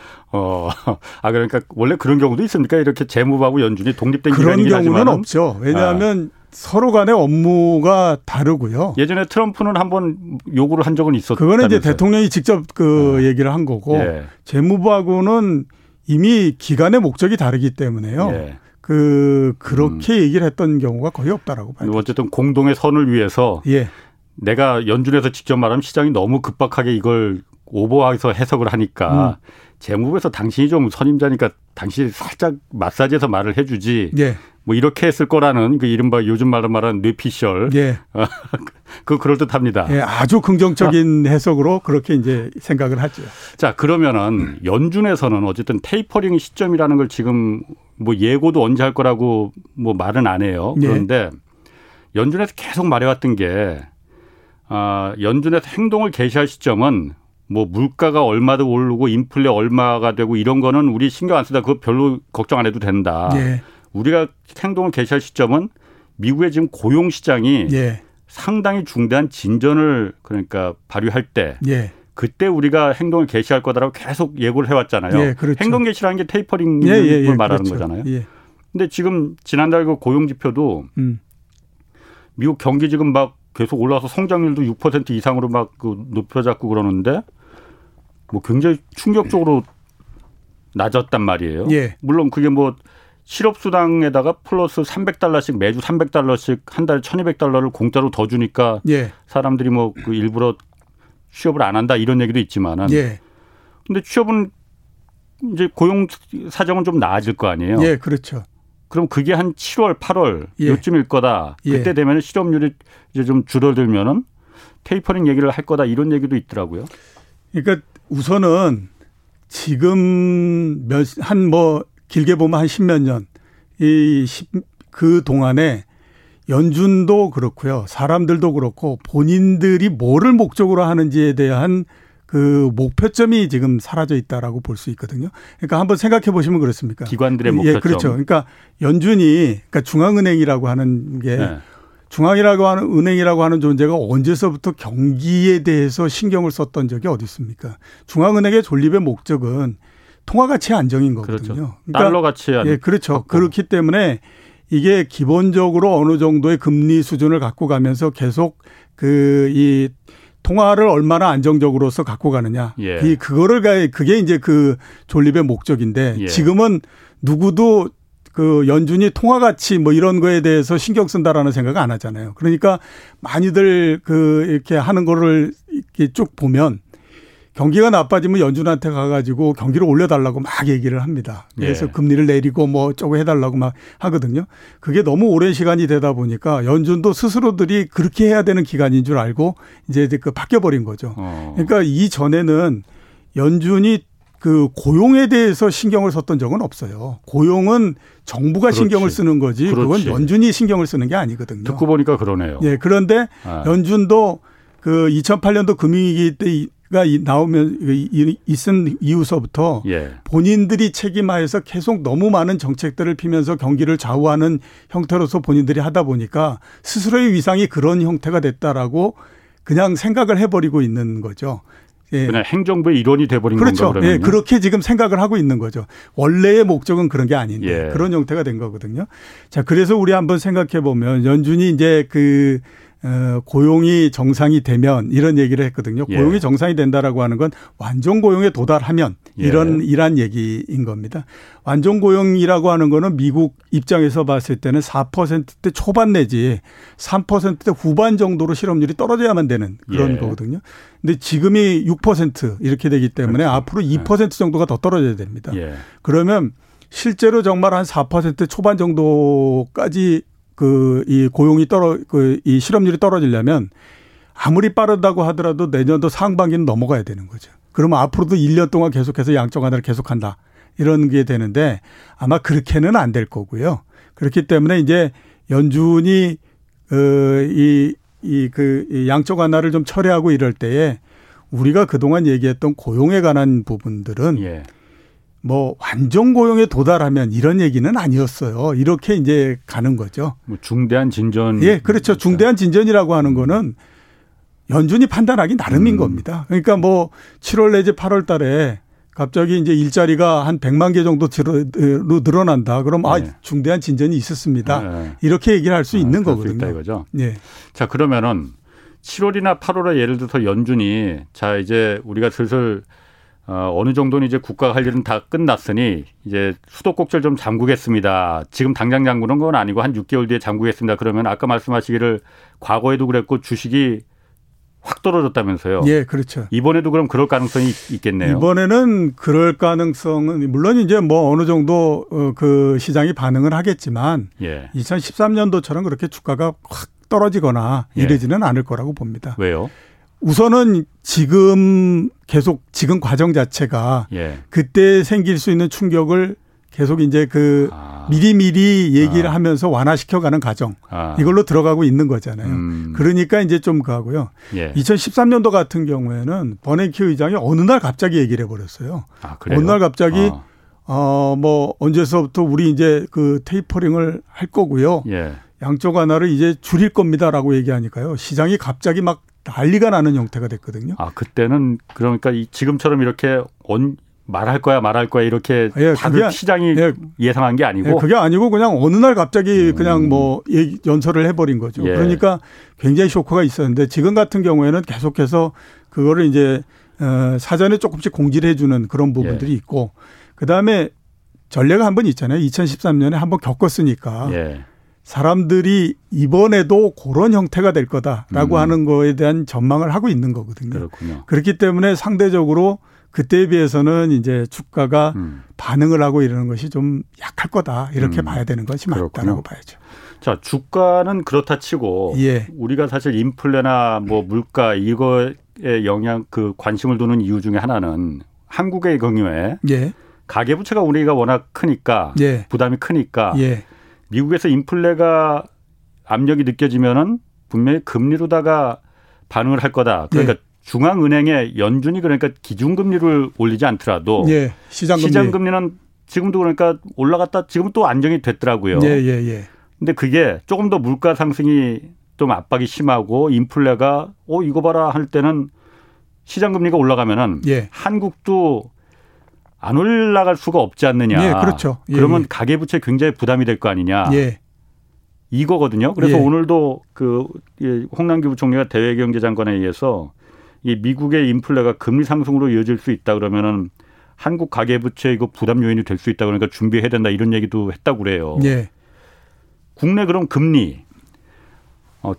그러니까 원래 그런 경우도 있습니까? 이렇게 재무부하고 연준이 독립된 기관이긴 하지만. 그런 경우는 없죠. 왜냐하면 서로 간의 업무가 다르고요. 예전에 트럼프는 한번 요구를 한 적은 있었다면서요. 그거는 이제 대통령이 직접 그 얘기를 한 거고 예. 재무부하고는 이미 기관의 목적이 다르기 때문에요. 예. 그렇게 얘기를 했던 경우가 거의 없다라고 봐요. 어쨌든 공동의 선을 위해서 예. 내가 연준에서 직접 말하면 시장이 너무 급박하게 이걸 오버해서 해석을 하니까 재무부에서 당신이 좀 선임자니까 당신이 살짝 마사지해서 말을 해 주지 예. 뭐 이렇게 했을 거라는 그 이른바 요즘 말하는 뇌피셜 예. 그 그럴듯합니다. 예, 아주 긍정적인 해석으로 그렇게 이제 생각을 하죠. 자 그러면은 연준에서는 어쨌든 테이퍼링 시점이라는 걸 지금 뭐 예고도 언제 할 거라고 뭐 말은 안 해요. 그런데 예. 연준에서 계속 말해왔던 게 연준에서 행동을 개시할 시점은 뭐 물가가 얼마도 오르고 인플레 얼마가 되고 이런 거는 우리 신경 안 쓰다. 그거 별로 걱정 안 해도 된다. 예. 우리가 행동을 개시할 시점은 미국의 지금 고용 시장이 예. 상당히 중대한 진전을 그러니까 발휘할 때 예. 그때 우리가 행동을 개시할 거다라고 계속 예고를 해왔잖아요. 예, 그렇죠. 행동 개시라는 게 테이퍼링을 말하는 그렇죠. 거잖아요. 그런데 지금 지난달 그 고용 지표도 미국 경기 지금 막 계속 올라와서 성장률도 6% 이상으로 막 높여잡고 그러는데 뭐 굉장히 충격적으로 낮았단 말이에요. 예. 물론 그게 뭐 실업수당에다가 플러스 $300씩 매주 $300씩 한 달에 $1,200를 공짜로 더 주니까 예. 사람들이 뭐 그 일부러 취업을 안 한다 이런 얘기도 있지만은. 예. 근데 취업은 이제 고용 사정은 좀 나아질 거 아니에요. 예, 그렇죠. 그럼 그게 한 7월, 8월 예. 요쯤일 거다. 그때 예. 되면 실업률이 이제 좀 줄어들면은 테이퍼링 얘기를 할 거다 이런 얘기도 있더라고요. 그러니까 우선은 지금 길게 보면 한 10몇 년 그 동안에 연준도 그렇고요. 사람들도 그렇고 본인들이 뭐를 목적으로 하는지에 대한 그 목표점이 지금 사라져 있다라고 볼 수 있거든요. 그러니까 한번 생각해 보시면 그렇습니까? 기관들의 목표점. 예, 그렇죠. 그러니까 연준이, 그러니까 중앙은행이라고 하는 게 네. 중앙이라고 하는 은행이라고 하는 존재가 언제서부터 경기에 대해서 신경을 썼던 적이 어디 있습니까? 중앙은행의 존립의 목적은 통화 가치의 안정인 거거든요. 그렇죠. 그러니까 달러 가치의 안정. 예, 그렇죠. 갖고. 그렇기 때문에 이게 기본적으로 어느 정도의 금리 수준을 갖고 가면서 계속 그 이 통화를 얼마나 안정적으로서 갖고 가느냐. 예. 그게 이제 그 존립의 목적인데 예. 지금은 누구도 그 연준이 통화 가치 뭐 이런 거에 대해서 신경 쓴다라는 생각을 안 하잖아요. 그러니까 많이들 그 이렇게 하는 거를 이렇게 쭉 보면 경기가 나빠지면 연준한테 가가지고 경기를 올려달라고 막 얘기를 합니다. 그래서 예. 금리를 내리고 뭐 저거 해달라고 막 하거든요. 그게 너무 오랜 시간이 되다 보니까 연준도 스스로들이 그렇게 해야 되는 기간인 줄 알고 이제 그 바뀌어버린 거죠. 그러니까 이전에는 연준이 그 고용에 대해서 신경을 썼던 적은 없어요. 고용은 정부가 그렇지. 신경을 쓰는 거지 그렇지. 그건 연준이 신경을 쓰는 게 아니거든요. 듣고 보니까 그러네요. 예, 그런데 연준도 그 2008년도 금융위기 때 나오면 있은 이후서부터 예. 본인들이 책임하에서 계속 너무 많은 정책들을 피면서 경기를 좌우하는 형태로서 본인들이 하다 보니까 스스로의 위상이 그런 형태가 됐다라고 그냥 생각을 해버리고 있는 거죠. 예. 그냥 행정부의 일원이 돼버린 그렇죠. 건가 그러면요? 예, 그렇게 지금 생각을 하고 있는 거죠. 원래의 목적은 그런 게 아닌데 예. 그런 형태가 된 거거든요. 자, 그래서 우리 한번 생각해 보면 연준이 이제 그 고용이 정상이 되면 이런 얘기를 했거든요. 고용이 예. 정상이 된다라고 하는 건 완전 고용에 도달하면 이란 얘기인 겁니다. 완전 고용이라고 하는 거는 미국 입장에서 봤을 때는 4%대 초반 내지 3%대 후반 정도로 실업률이 떨어져야만 되는 그런 예. 거거든요. 근데 지금이 6% 이렇게 되기 때문에 그렇죠. 앞으로 2% 정도가 더 떨어져야 됩니다. 예. 그러면 실제로 정말 한 4% 초반 정도까지 이 실업률이 떨어지려면 아무리 빠르다고 하더라도 내년도 상반기는 넘어가야 되는 거죠. 그러면 앞으로도 1년 동안 계속해서 양적 완화를 계속한다. 이런 게 되는데 아마 그렇게는 안 될 거고요. 그렇기 때문에 이제 연준이 양적 완화를 좀 철회하고 이럴 때에 우리가 그동안 얘기했던 고용에 관한 부분들은 예. 뭐 완전 고용에 도달하면 이런 얘기는 아니었어요. 이렇게 이제 가는 거죠. 뭐 중대한 진전. 예, 그렇죠. 중대한 진전이라고 하는 거는 연준이 판단하기 나름인 겁니다. 그러니까 뭐 7월 내지 8월 달에 갑자기 이제 일자리가 한 100만 개 정도 늘어난다. 그럼 네. 아, 중대한 진전이 있었습니다. 네. 이렇게 얘기를 할 수 있는 거거든요. 있다 이거죠. 예. 자, 그러면은 7월이나 8월에 예를 들어서 연준이 자, 이제 우리가 슬슬 어느 정도는 이제 국가가 할 일은 다 끝났으니 이제 수도꼭지를 좀 잠그겠습니다. 지금 당장 잠그는 건 아니고 한 6개월 뒤에 잠그겠습니다. 그러면 아까 말씀하시기를 과거에도 그랬고 주식이 확 떨어졌다면서요. 예, 그렇죠. 이번에도 그럼 그럴 가능성이 있겠네요. 이번에는 그럴 가능성은 물론 이제 뭐 어느 정도 그 시장이 반응을 하겠지만 예. 2013년도처럼 그렇게 주가가 확 떨어지거나 예. 이러지는 않을 거라고 봅니다. 왜요? 우선은 지금 과정 자체가 예. 그때 생길 수 있는 충격을 계속 이제 미리미리 얘기를 하면서 완화시켜가는 과정 이걸로 들어가고 있는 거잖아요. 그러니까 이제 좀 가고요. 예. 2013년도 같은 경우에는 버냉키 의장이 어느 날 갑자기 얘기를 해버렸어요. 아, 그래요? 어느 날 갑자기 뭐 언제서부터 우리 이제 그 테이퍼링을 할 거고요. 예. 양적 완화를 이제 줄일 겁니다라고 얘기하니까요. 시장이 갑자기 막 난리가 나는 형태가 됐거든요. 아, 그때는 그러니까 지금처럼 이렇게 말할 거야 이렇게 예, 다들 그게, 시장이 예, 예상한 게 아니고 예, 그게 아니고 그냥 어느 날 갑자기 그냥 뭐 연설을 해버린 거죠. 예. 그러니까 굉장히 쇼크가 있었는데 지금 같은 경우에는 계속해서 그거를 이제 사전에 조금씩 공지를 해주는 그런 부분들이 예. 있고 그다음에 전례가 한 번 있잖아요. 2013년에 한 번 겪었으니까. 예. 사람들이 이번에도 그런 형태가 될 거다라고 하는 거에 대한 전망을 하고 있는 거거든요. 그렇군요. 그렇기 때문에 상대적으로 그때에 비해서는 이제 주가가 반응을 하고 이러는 것이 좀 약할 거다. 이렇게 봐야 되는 것이 맞다라고 봐야죠. 자, 주가는 그렇다 치고 예. 우리가 사실 인플레나 뭐 물가 이거에 관심을 두는 이유 중에 하나는 한국의 경우에 예. 가계부채가 우리가 워낙 크니까 예. 부담이 크니까 예. 미국에서 인플레가 압력이 느껴지면은 분명히 금리로다가 반응을 할 거다. 그러니까 예. 중앙은행의 연준이 그러니까 기준금리를 올리지 않더라도 예, 시장금리는 지금도 그러니까 올라갔다 지금 또 안정이 됐더라고요. 예. 근데 그게 조금 더 물가 상승이 좀 압박이 심하고 인플레가 이거 봐라 할 때는 시장금리가 올라가면은 예. 한국도 안 올라갈 수가 없지 않느냐. 예, 그렇죠. 예, 그러면 예. 가계부채 굉장히 부담이 될 거 아니냐. 예. 이거거든요. 그래서 예. 오늘도 그 홍남기 부총리가 대외경제장관에 의해서 이 미국의 인플레가 금리 상승으로 이어질 수 있다 그러면은 한국 가계부채 이거 부담 요인이 될 수 있다 그러니까 준비해야 된다 이런 얘기도 했다고 그래요. 예. 국내 그럼 금리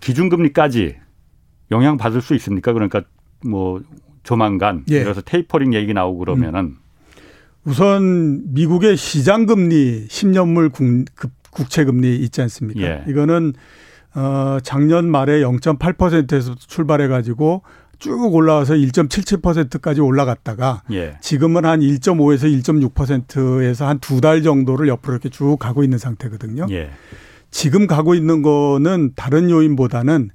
기준금리까지 영향 받을 수 있습니까? 그러니까 뭐 조만간 예. 그래서 테이퍼링 얘기 나오고 그러면은 우선 미국의 시장금리 10년물 국채금리 있지 않습니까? 예. 이거는 작년 말에 0.8%에서 출발해 가지고 쭉 올라와서 1.77%까지 올라갔다가 예. 지금은 한 1.5에서 1.6%에서 한 두 달 정도를 옆으로 이렇게 쭉 가고 있는 상태거든요. 예. 지금 가고 있는 거는 다른 요인보다는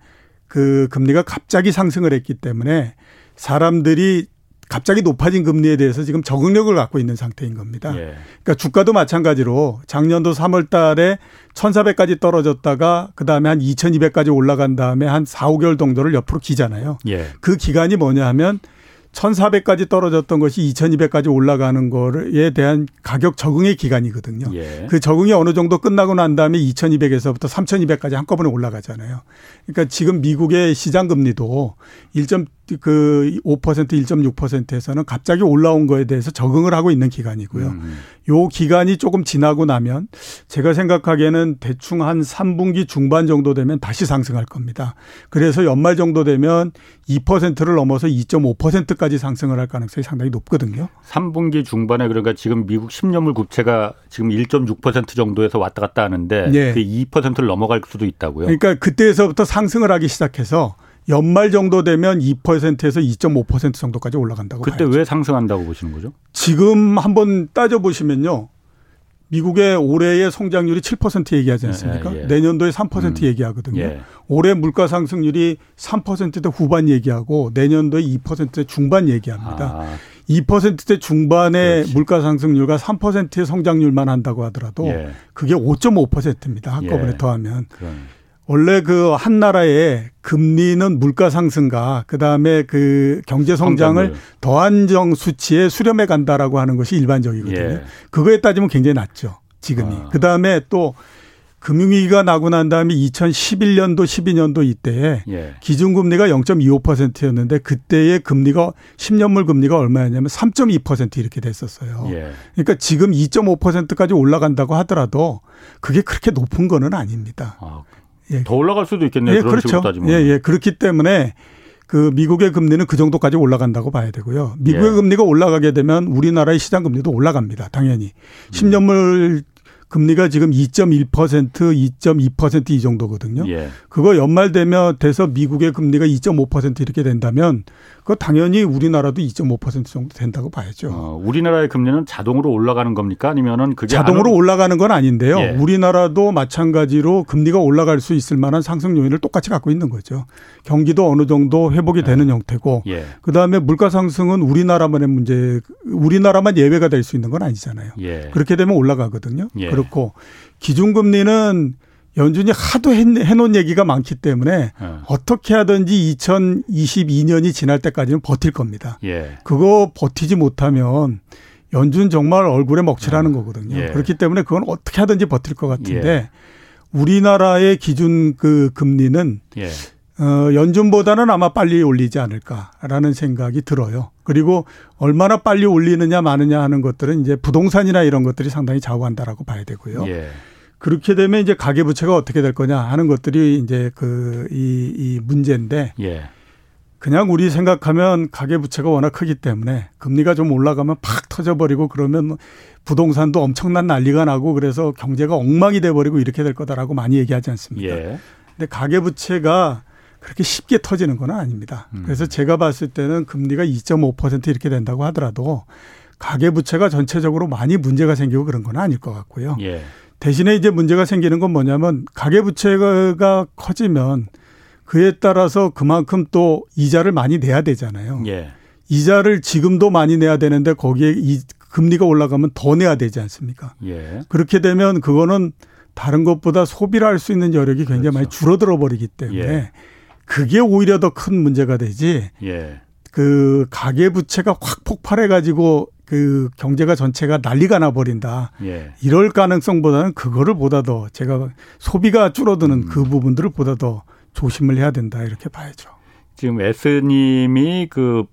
그 금리가 갑자기 상승을 했기 때문에 사람들이 갑자기 높아진 금리에 대해서 지금 적응력을 갖고 있는 상태인 겁니다. 예. 그러니까 주가도 마찬가지로 작년도 3월 달에 1,400까지 떨어졌다가 그다음에 한 2,200까지 올라간 다음에 한 4, 5개월 정도를 옆으로 기잖아요. 예. 그 기간이 뭐냐 하면 1,400까지 떨어졌던 것이 2,200까지 올라가는 거에 대한 가격 적응의 기간이거든요. 예. 그 적응이 어느 정도 끝나고 난 다음에 2,200에서부터 3,200까지 한꺼번에 올라가잖아요. 그러니까 지금 미국의 시장금리도 1.5%, 1.6%에서는 갑자기 올라온 거에 대해서 적응을 하고 있는 기간이고요. 요 기간이 조금 지나고 나면 제가 생각하기에는 대충 한 3분기 중반 정도 되면 다시 상승할 겁니다. 그래서 연말 정도 되면 2%를 넘어서 2.5%까지 상승을 할 가능성이 상당히 높거든요. 3분기 중반에 그러니까 지금 미국 10년물 국채가 지금 1.6% 정도에서 왔다 갔다 하는데 네. 그 2%를 넘어갈 수도 있다고요. 그러니까 그때에서부터 상승을 하기 시작해서 연말 정도 되면 2%에서 2.5% 정도까지 올라간다고 봐요. 그때 봐야죠. 왜 상승한다고 보시는 거죠? 지금 한번 따져보시면요. 미국의 올해의 성장률이 7% 얘기하지 않습니까? 예. 내년도에 3% 얘기하거든요. 예. 올해 물가 상승률이 3%대 후반 얘기하고 내년도에 2%대 중반 얘기합니다. 2%대 중반의 그렇지. 물가 상승률과 3%의 성장률만 한다고 하더라도 예. 그게 5.5%입니다. 한꺼번에 예. 더하면. 원래 그 한 나라의 금리는 물가 상승과 그다음에 그 경제 성장을 더한 정 수치에 수렴해 간다라고 하는 것이 일반적이거든요. 예. 그거에 따지면 굉장히 낮죠. 지금이. 그다음에 또 금융위기가 나고 난 다음에 2011년도 12년도 이때에 예. 기준금리가 0.25%였는데 그때의 금리가 10년물 금리가 얼마였냐면 3.2% 이렇게 됐었어요. 예. 그러니까 지금 2.5%까지 올라간다고 하더라도 그게 그렇게 높은 거는 아닙니다. 예. 더 올라갈 수도 있겠네요. 예, 그런 그렇죠. 따지면. 예. 그렇기 때문에 그 미국의 금리는 그 정도까지 올라간다고 봐야 되고요. 미국의 예. 금리가 올라가게 되면 우리나라의 시장금리도 올라갑니다. 당연히. 10년물 금리가 지금 2.1%, 2.2% 이 정도거든요. 예. 그거 연말 되면 돼서 미국의 금리가 2.5% 이렇게 된다면 그거 당연히 우리나라도 2.5% 정도 된다고 봐야죠. 우리나라의 금리는 자동으로 올라가는 겁니까? 아니면은 그게 자동으로 올라가는 건 아닌데요. 예. 우리나라도 마찬가지로 금리가 올라갈 수 있을 만한 상승 요인을 똑같이 갖고 있는 거죠. 경기도 어느 정도 회복이 예. 되는 형태고 예. 그다음에 물가 상승은 우리나라만의 문제, 우리나라만 예외가 될 수 있는 건 아니잖아요. 예. 그렇게 되면 올라가거든요. 예. 그렇고 기준금리는 연준이 하도 해놓은 얘기가 많기 때문에 어떻게 하든지 2022년이 지날 때까지는 버틸 겁니다. 예. 그거 버티지 못하면 연준 정말 얼굴에 먹칠하는 거거든요. 예. 그렇기 때문에 그건 어떻게 하든지 버틸 것 같은데 예. 우리나라의 기준 그 금리는 예. 연준보다는 아마 빨리 올리지 않을까라는 생각이 들어요. 그리고 얼마나 빨리 올리느냐 마느냐 하는 것들은 이제 부동산이나 이런 것들이 상당히 좌우한다라고 봐야 되고요. 예. 그렇게 되면 이제 가계부채가 어떻게 될 거냐 하는 것들이 이제 그 이 문제인데 예. 그냥 우리 생각하면 가계부채가 워낙 크기 때문에 금리가 좀 올라가면 팍 터져버리고 그러면 부동산도 엄청난 난리가 나고 그래서 경제가 엉망이 돼버리고 이렇게 될 거다라고 많이 얘기하지 않습니까? 예. 근데 가계부채가 그렇게 쉽게 터지는 건 아닙니다. 그래서 제가 봤을 때는 금리가 2.5% 이렇게 된다고 하더라도 가계부채가 전체적으로 많이 문제가 생기고 그런 건 아닐 것 같고요. 예. 대신에 이제 문제가 생기는 건 뭐냐면 가계부채가 커지면 그에 따라서 그만큼 또 이자를 많이 내야 되잖아요. 예. 이자를 지금도 많이 내야 되는데 거기에 금리가 올라가면 더 내야 되지 않습니까? 예. 그렇게 되면 그거는 다른 것보다 소비를 할 수 있는 여력이 굉장히 그렇죠. 많이 줄어들어 버리기 때문에 예. 그게 오히려 더 큰 문제가 되지. 예. 그 가계 부채가 확 폭발해 가지고 그 경제가 전체가 난리가 나 버린다. 예. 이럴 가능성보다는 그거를 보다 더 제가 소비가 줄어드는 그 부분들을 보다 더 조심을 해야 된다 이렇게 봐야죠. 지금 S님이 그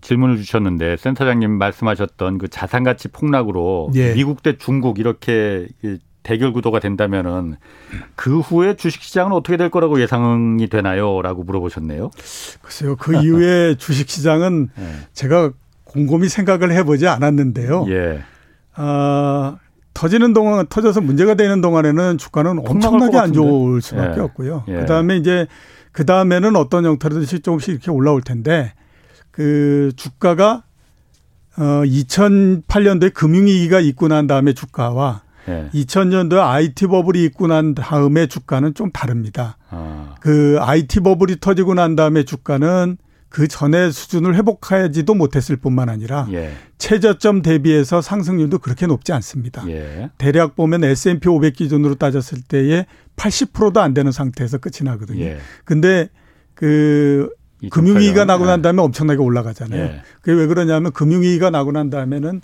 질문을 주셨는데 센터장님 말씀하셨던 그 자산 가치 폭락으로 예. 미국 대 중국 이렇게 대결 구도가 된다면은 그 후에 주식 시장은 어떻게 될 거라고 예상이 되나요?라고 물어보셨네요. 글쎄요, 그 이후에 주식 시장은 예. 제가 곰곰이 생각을 해보지 않았는데요. 예. 터지는 동안 터져서 문제가 되는 동안에는 주가는 엄청나게 안 좋을 수밖에 예. 없고요. 예. 그다음에 이제 그다음에는 어떤 형태로든지 조금씩 이렇게 올라올 텐데 그 주가가 2008년도에 금융위기가 있고 난 다음에 주가와 네. 2000년도에 IT 버블이 있고 난 다음에 주가는 좀 다릅니다. 아. 그 IT 버블이 터지고 난 다음에 주가는 그 전에 수준을 회복하지도 못했을 뿐만 아니라 예. 최저점 대비해서 상승률도 그렇게 높지 않습니다. 예. 대략 보면 S&P 500 기준으로 따졌을 때에 80%도 안 되는 상태에서 끝이 나거든요. 근데 예. 그 금융위기가 나고 난 다음에 엄청나게 올라가잖아요. 예. 그게 왜 그러냐면 금융위기가 나고 난 다음에는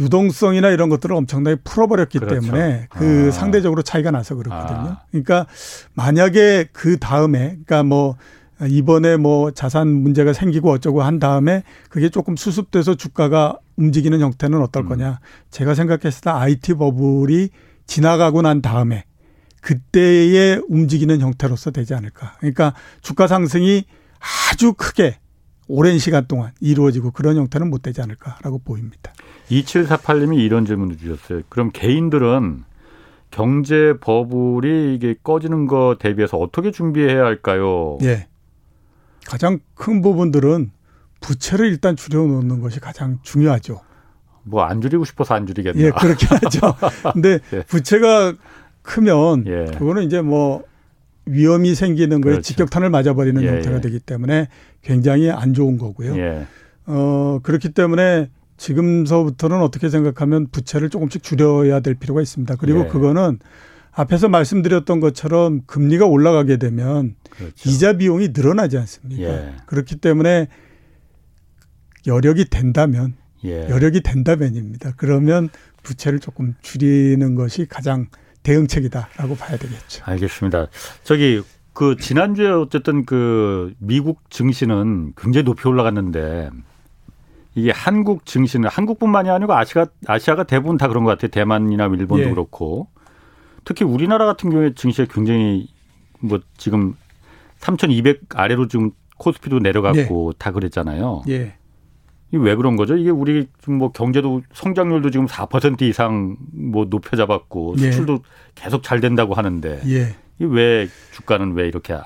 유동성이나 이런 것들을 엄청나게 풀어버렸기 그렇죠. 때문에 그 상대적으로 차이가 나서 그렇거든요. 그러니까 만약에 그 다음에 그러니까 뭐 이번에 뭐 자산 문제가 생기고 어쩌고 한 다음에 그게 조금 수습돼서 주가가 움직이는 형태는 어떨 거냐. 제가 생각했을 때 IT 버블이 지나가고 난 다음에 그때의 움직이는 형태로서 되지 않을까. 그러니까 주가 상승이 아주 크게 오랜 시간 동안 이루어지고 그런 형태는 못 되지 않을까라고 보입니다. 2748님이 이런 질문을 주셨어요. 그럼 개인들은 경제 버블이 이게 꺼지는 거 대비해서 어떻게 준비해야 할까요? 예. 가장 큰 부분들은 부채를 일단 줄여놓는 것이 가장 중요하죠. 뭐 안 줄이고 싶어서 안 줄이겠나. 예, 그렇긴 하죠. 근데 예. 부채가 크면 예. 그거는 이제 뭐 위험이 생기는 거에 그렇죠. 직격탄을 맞아버리는 예, 형태가 예. 되기 때문에 굉장히 안 좋은 거고요. 예. 그렇기 때문에 지금서부터는 어떻게 생각하면 부채를 조금씩 줄여야 될 필요가 있습니다. 그리고 예. 그거는 앞에서 말씀드렸던 것처럼 금리가 올라가게 되면 그렇죠. 이자 비용이 늘어나지 않습니까? 예. 그렇기 때문에 여력이 된다면, 예. 여력이 된다면입니다. 그러면 부채를 조금 줄이는 것이 가장 대응책이다라고 봐야 되겠죠. 알겠습니다. 저기 그 지난주에 어쨌든 그 미국 증시는 굉장히 높이 올라갔는데 이게 한국 증시는 한국뿐만이 아니고 아시아가 대부분 다 그런 것 같아요. 대만이나 일본도 예. 그렇고 특히 우리나라 같은 경우에 증시가 굉장히 뭐 지금 3,200 아래로 지금 코스피도 내려갔고 예. 다 그랬잖아요. 예. 이게 왜 그런 거죠? 이게 우리 지금 뭐 경제도 성장률도 지금 4% 이상 뭐 높여 잡았고 수출도 예. 계속 잘 된다고 하는데 예. 이게 왜 주가는 왜 이렇게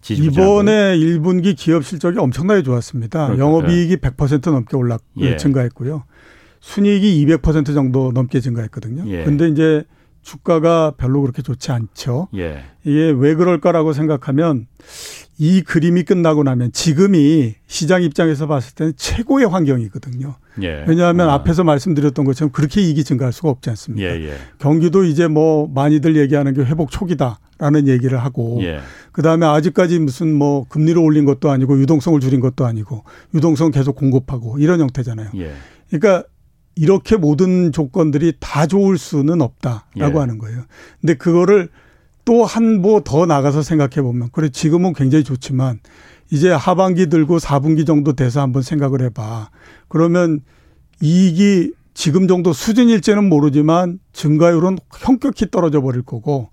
지지부진한 이번에 거예요? 1분기 기업 실적이 엄청나게 좋았습니다. 그렇죠. 영업이익이 100% 넘게 증가했고요. 순이익이 200% 정도 넘게 증가했거든요. 그런데 예. 이제 주가가 별로 그렇게 좋지 않죠. 예. 이게 왜 그럴까라고 생각하면 이 그림이 끝나고 나면 지금이 시장 입장에서 봤을 때는 최고의 환경이거든요. 예. 왜냐하면 앞에서 말씀드렸던 것처럼 그렇게 이익이 증가할 수가 없지 않습니까? 예, 예. 경기도 이제 뭐 많이들 얘기하는 게 회복 초기다라는 얘기를 하고 예. 그다음에 아직까지 무슨 뭐 금리를 올린 것도 아니고 유동성을 줄인 것도 아니고 유동성 계속 공급하고 이런 형태잖아요. 예. 그러니까 이렇게 모든 조건들이 다 좋을 수는 없다라고 예. 하는 거예요. 근데 그거를 또 한 보 더 나가서 생각해 보면 그래 지금은 굉장히 좋지만 이제 하반기 들고 4분기 정도 돼서 한번 생각을 해봐. 그러면 이익이 지금 정도 수준일지는 모르지만 증가율은 현격히 떨어져 버릴 거고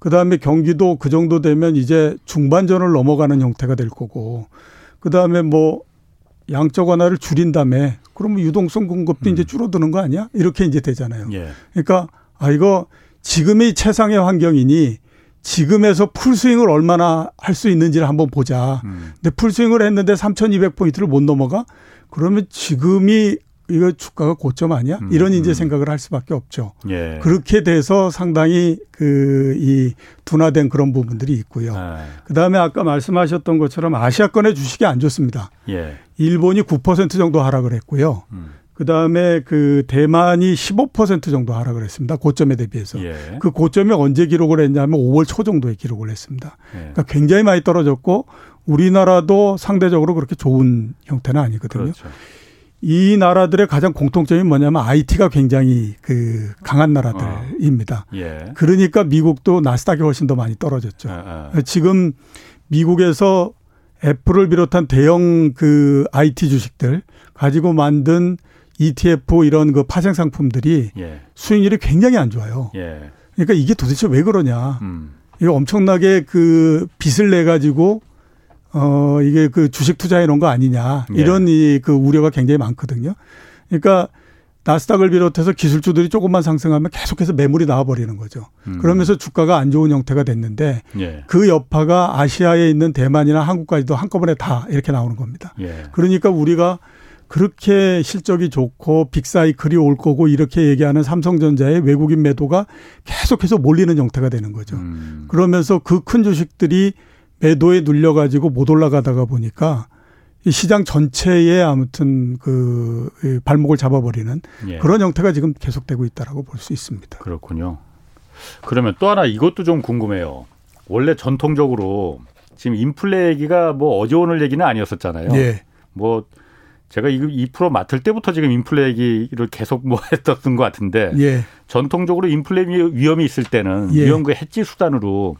그다음에 경기도 그 정도 되면 이제 중반전을 넘어가는 형태가 될 거고 그다음에 뭐 양적 완화를 줄인 다음에 그러면 유동성 공급도 이제 줄어드는 거 아니야? 이렇게 이제 되잖아요. 예. 그러니까 아 이거 지금의 최상의 환경이니 지금에서 풀스윙을 얼마나 할 수 있는지를 한번 보자. 근데 풀스윙을 했는데 3,200포인트를 못 넘어가? 그러면 지금이 이거 주가가 고점 아니야? 이런 이제 생각을 할 수밖에 없죠. 예. 그렇게 돼서 상당히 이 둔화된 그런 부분들이 있고요. 아. 그다음에 아까 말씀하셨던 것처럼 아시아권의 주식이 안 좋습니다. 예. 일본이 9% 정도 하락을 했고요. 그다음에 대만이 15% 정도 하락을 했습니다. 고점에 대비해서. 예. 그 고점이 언제 기록을 했냐면 5월 초 정도에 기록을 했습니다. 예. 그러니까 굉장히 많이 떨어졌고 우리나라도 상대적으로 그렇게 좋은 형태는 아니거든요. 그렇죠. 이 나라들의 가장 공통점이 뭐냐면 IT가 굉장히 강한 나라들입니다. 예. 그러니까 미국도 나스닥이 훨씬 더 많이 떨어졌죠. 지금 미국에서 애플을 비롯한 대형 IT 주식들 가지고 만든 ETF 이런 파생 상품들이 예. 수익률이 굉장히 안 좋아요. 예. 그러니까 이게 도대체 왜 그러냐. 이거 엄청나게 빚을 내 가지고 이게 주식 투자해 놓은 거 아니냐. 이런 예. 우려가 굉장히 많거든요. 그러니까 나스닥을 비롯해서 기술주들이 조금만 상승하면 계속해서 매물이 나와버리는 거죠. 그러면서 주가가 안 좋은 형태가 됐는데 예. 그 여파가 아시아에 있는 대만이나 한국까지도 한꺼번에 다 이렇게 나오는 겁니다. 예. 그러니까 우리가 그렇게 실적이 좋고 빅사이클이 올 거고 이렇게 얘기하는 삼성전자의 외국인 매도가 계속해서 몰리는 형태가 되는 거죠. 그러면서 그 큰 주식들이 매도에 눌려가지고 못 올라가다가 보니까 이 시장 전체에 아무튼 발목을 잡아버리는 예. 그런 형태가 지금 계속되고 있다라고 볼 수 있습니다. 그렇군요. 그러면 또 하나 이것도 좀 궁금해요. 원래 전통적으로 지금 인플레 얘기가 어제 오늘 얘기는 아니었었잖아요. 예. 제가 2% 맡을 때부터 지금 인플레 얘기를 계속 했었던 것 같은데 예. 전통적으로 인플레 위험이 있을 때는 예. 위험 해지 수단으로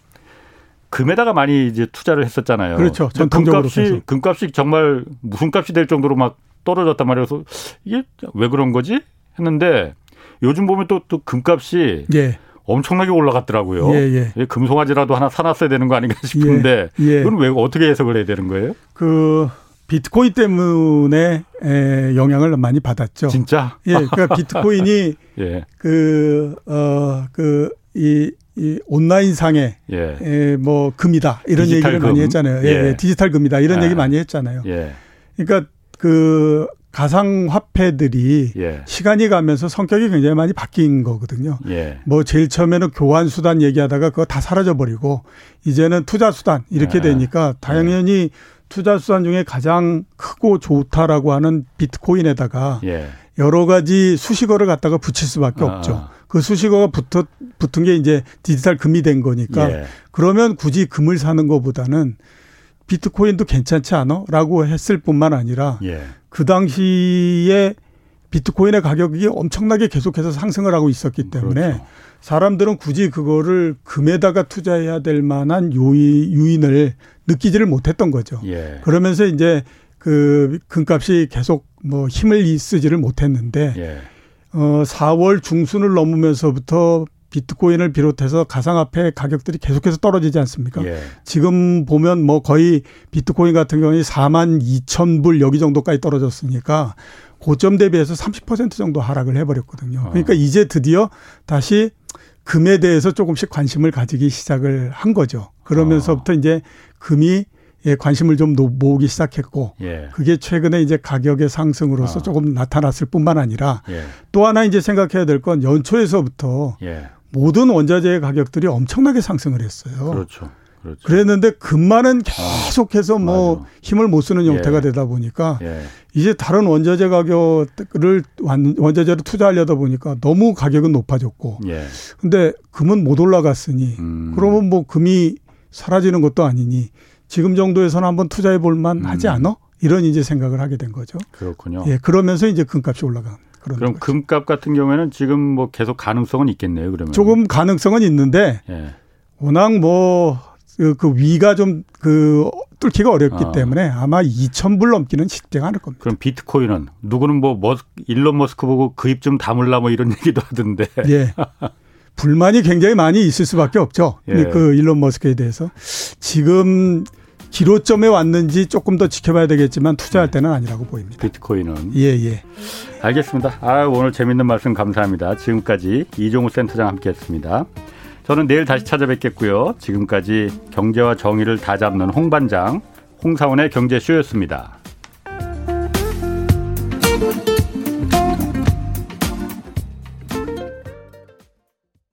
금에다가 많이 이제 투자를 했었잖아요. 그렇죠. 전통적으로 금값이 정말 무슨 값이 될 정도로 막 떨어졌단 말이에요. 그래서 이게 왜 그런 거지? 했는데 요즘 보면 또 금값이 예. 엄청나게 올라갔더라고요. 예, 예. 금송아지라도 하나 사놨어야 되는 거 아닌가 싶은데 예, 예. 이건 왜 어떻게 해석을 해야 되는 거예요? 비트코인 때문에 영향을 많이 받았죠. 진짜? 예, 그러니까 비트코인이 예. 이 온라인 상에 예. 금이다 이런 얘기를 많이 했잖아요. 예. 예. 디지털 금이다 이런 예. 얘기 많이 했잖아요. 예. 그러니까 가상화폐들이 예. 시간이 가면서 성격이 굉장히 많이 바뀐 거거든요. 예. 제일 처음에는 교환 수단 얘기하다가 그거 다 사라져버리고 이제는 투자 수단 이렇게 예. 되니까 당연히 투자 수단 중에 가장 크고 좋다라고 하는 비트코인에다가 예. 여러 가지 수식어를 갖다가 붙일 수밖에 없죠. 그 수식어가 붙은 게 이제 디지털 금이 된 거니까 예. 그러면 굳이 금을 사는 것보다는 비트코인도 괜찮지 않아? 라고 했을 뿐만 아니라 예. 그 당시에 비트코인의 가격이 엄청나게 계속해서 상승을 하고 있었기 때문에 그렇죠. 사람들은 굳이 그거를 금에다가 투자해야 될 만한 유인을 느끼지를 못했던 거죠. 예. 그러면서 이제 금값이 계속 힘을 쓰지를 못했는데 예. 4월 중순을 넘으면서부터 비트코인을 비롯해서 가상화폐 가격들이 계속해서 떨어지지 않습니까? 예. 지금 보면 거의 비트코인 같은 경우는 42,000불 여기 정도까지 떨어졌으니까 고점 대비해서 30% 정도 하락을 해버렸거든요. 그러니까 이제 드디어 다시 금에 대해서 조금씩 관심을 가지기 시작을 한 거죠. 그러면서부터 이제 금이 관심을 좀 모으기 시작했고 예. 그게 최근에 이제 가격의 상승으로서 조금 나타났을 뿐만 아니라 예. 또 하나 이제 생각해야 될 건 연초에서부터 예. 모든 원자재의 가격들이 엄청나게 상승을 했어요. 그렇죠. 그렇죠. 그랬는데 금만은 계속해서 힘을 못 쓰는 형태가 예. 되다 보니까 예. 이제 다른 원자재 가격을 원자재로 투자하려다 보니까 너무 가격은 높아졌고 근데 예. 금은 못 올라갔으니 그러면 금이 사라지는 것도 아니니 지금 정도에서는 한번 투자해 볼 만하지 않아? 이런 이제 생각을 하게 된 거죠. 그렇군요. 예, 그러면서 이제 금값이 올라간 그럼 거죠. 금값 같은 경우에는 지금 계속 가능성은 있겠네요. 그러면 조금 가능성은 있는데 예. 워낙 위가 좀 뚫기가 어렵기 때문에 아마 2,000불 넘기는 쉽지가 않을 겁니다. 그럼 비트코인은 누구는 일론 머스크 보고 그 입 좀 다물라 이런 얘기도 하던데. 예. 불만이 굉장히 많이 있을 수밖에 없죠. 예. 일론 머스크에 대해서 지금 기로점에 왔는지 조금 더 지켜봐야 되겠지만 투자할 때는 아니라고 보입니다. 비트코인은. 예예. 알겠습니다. 오늘 재밌는 말씀 감사합니다. 지금까지 이종우 센터장 함께했습니다. 저는 내일 다시 찾아뵙겠고요. 지금까지 경제와 정의를 다잡는 홍반장 홍사원의 경제쇼였습니다.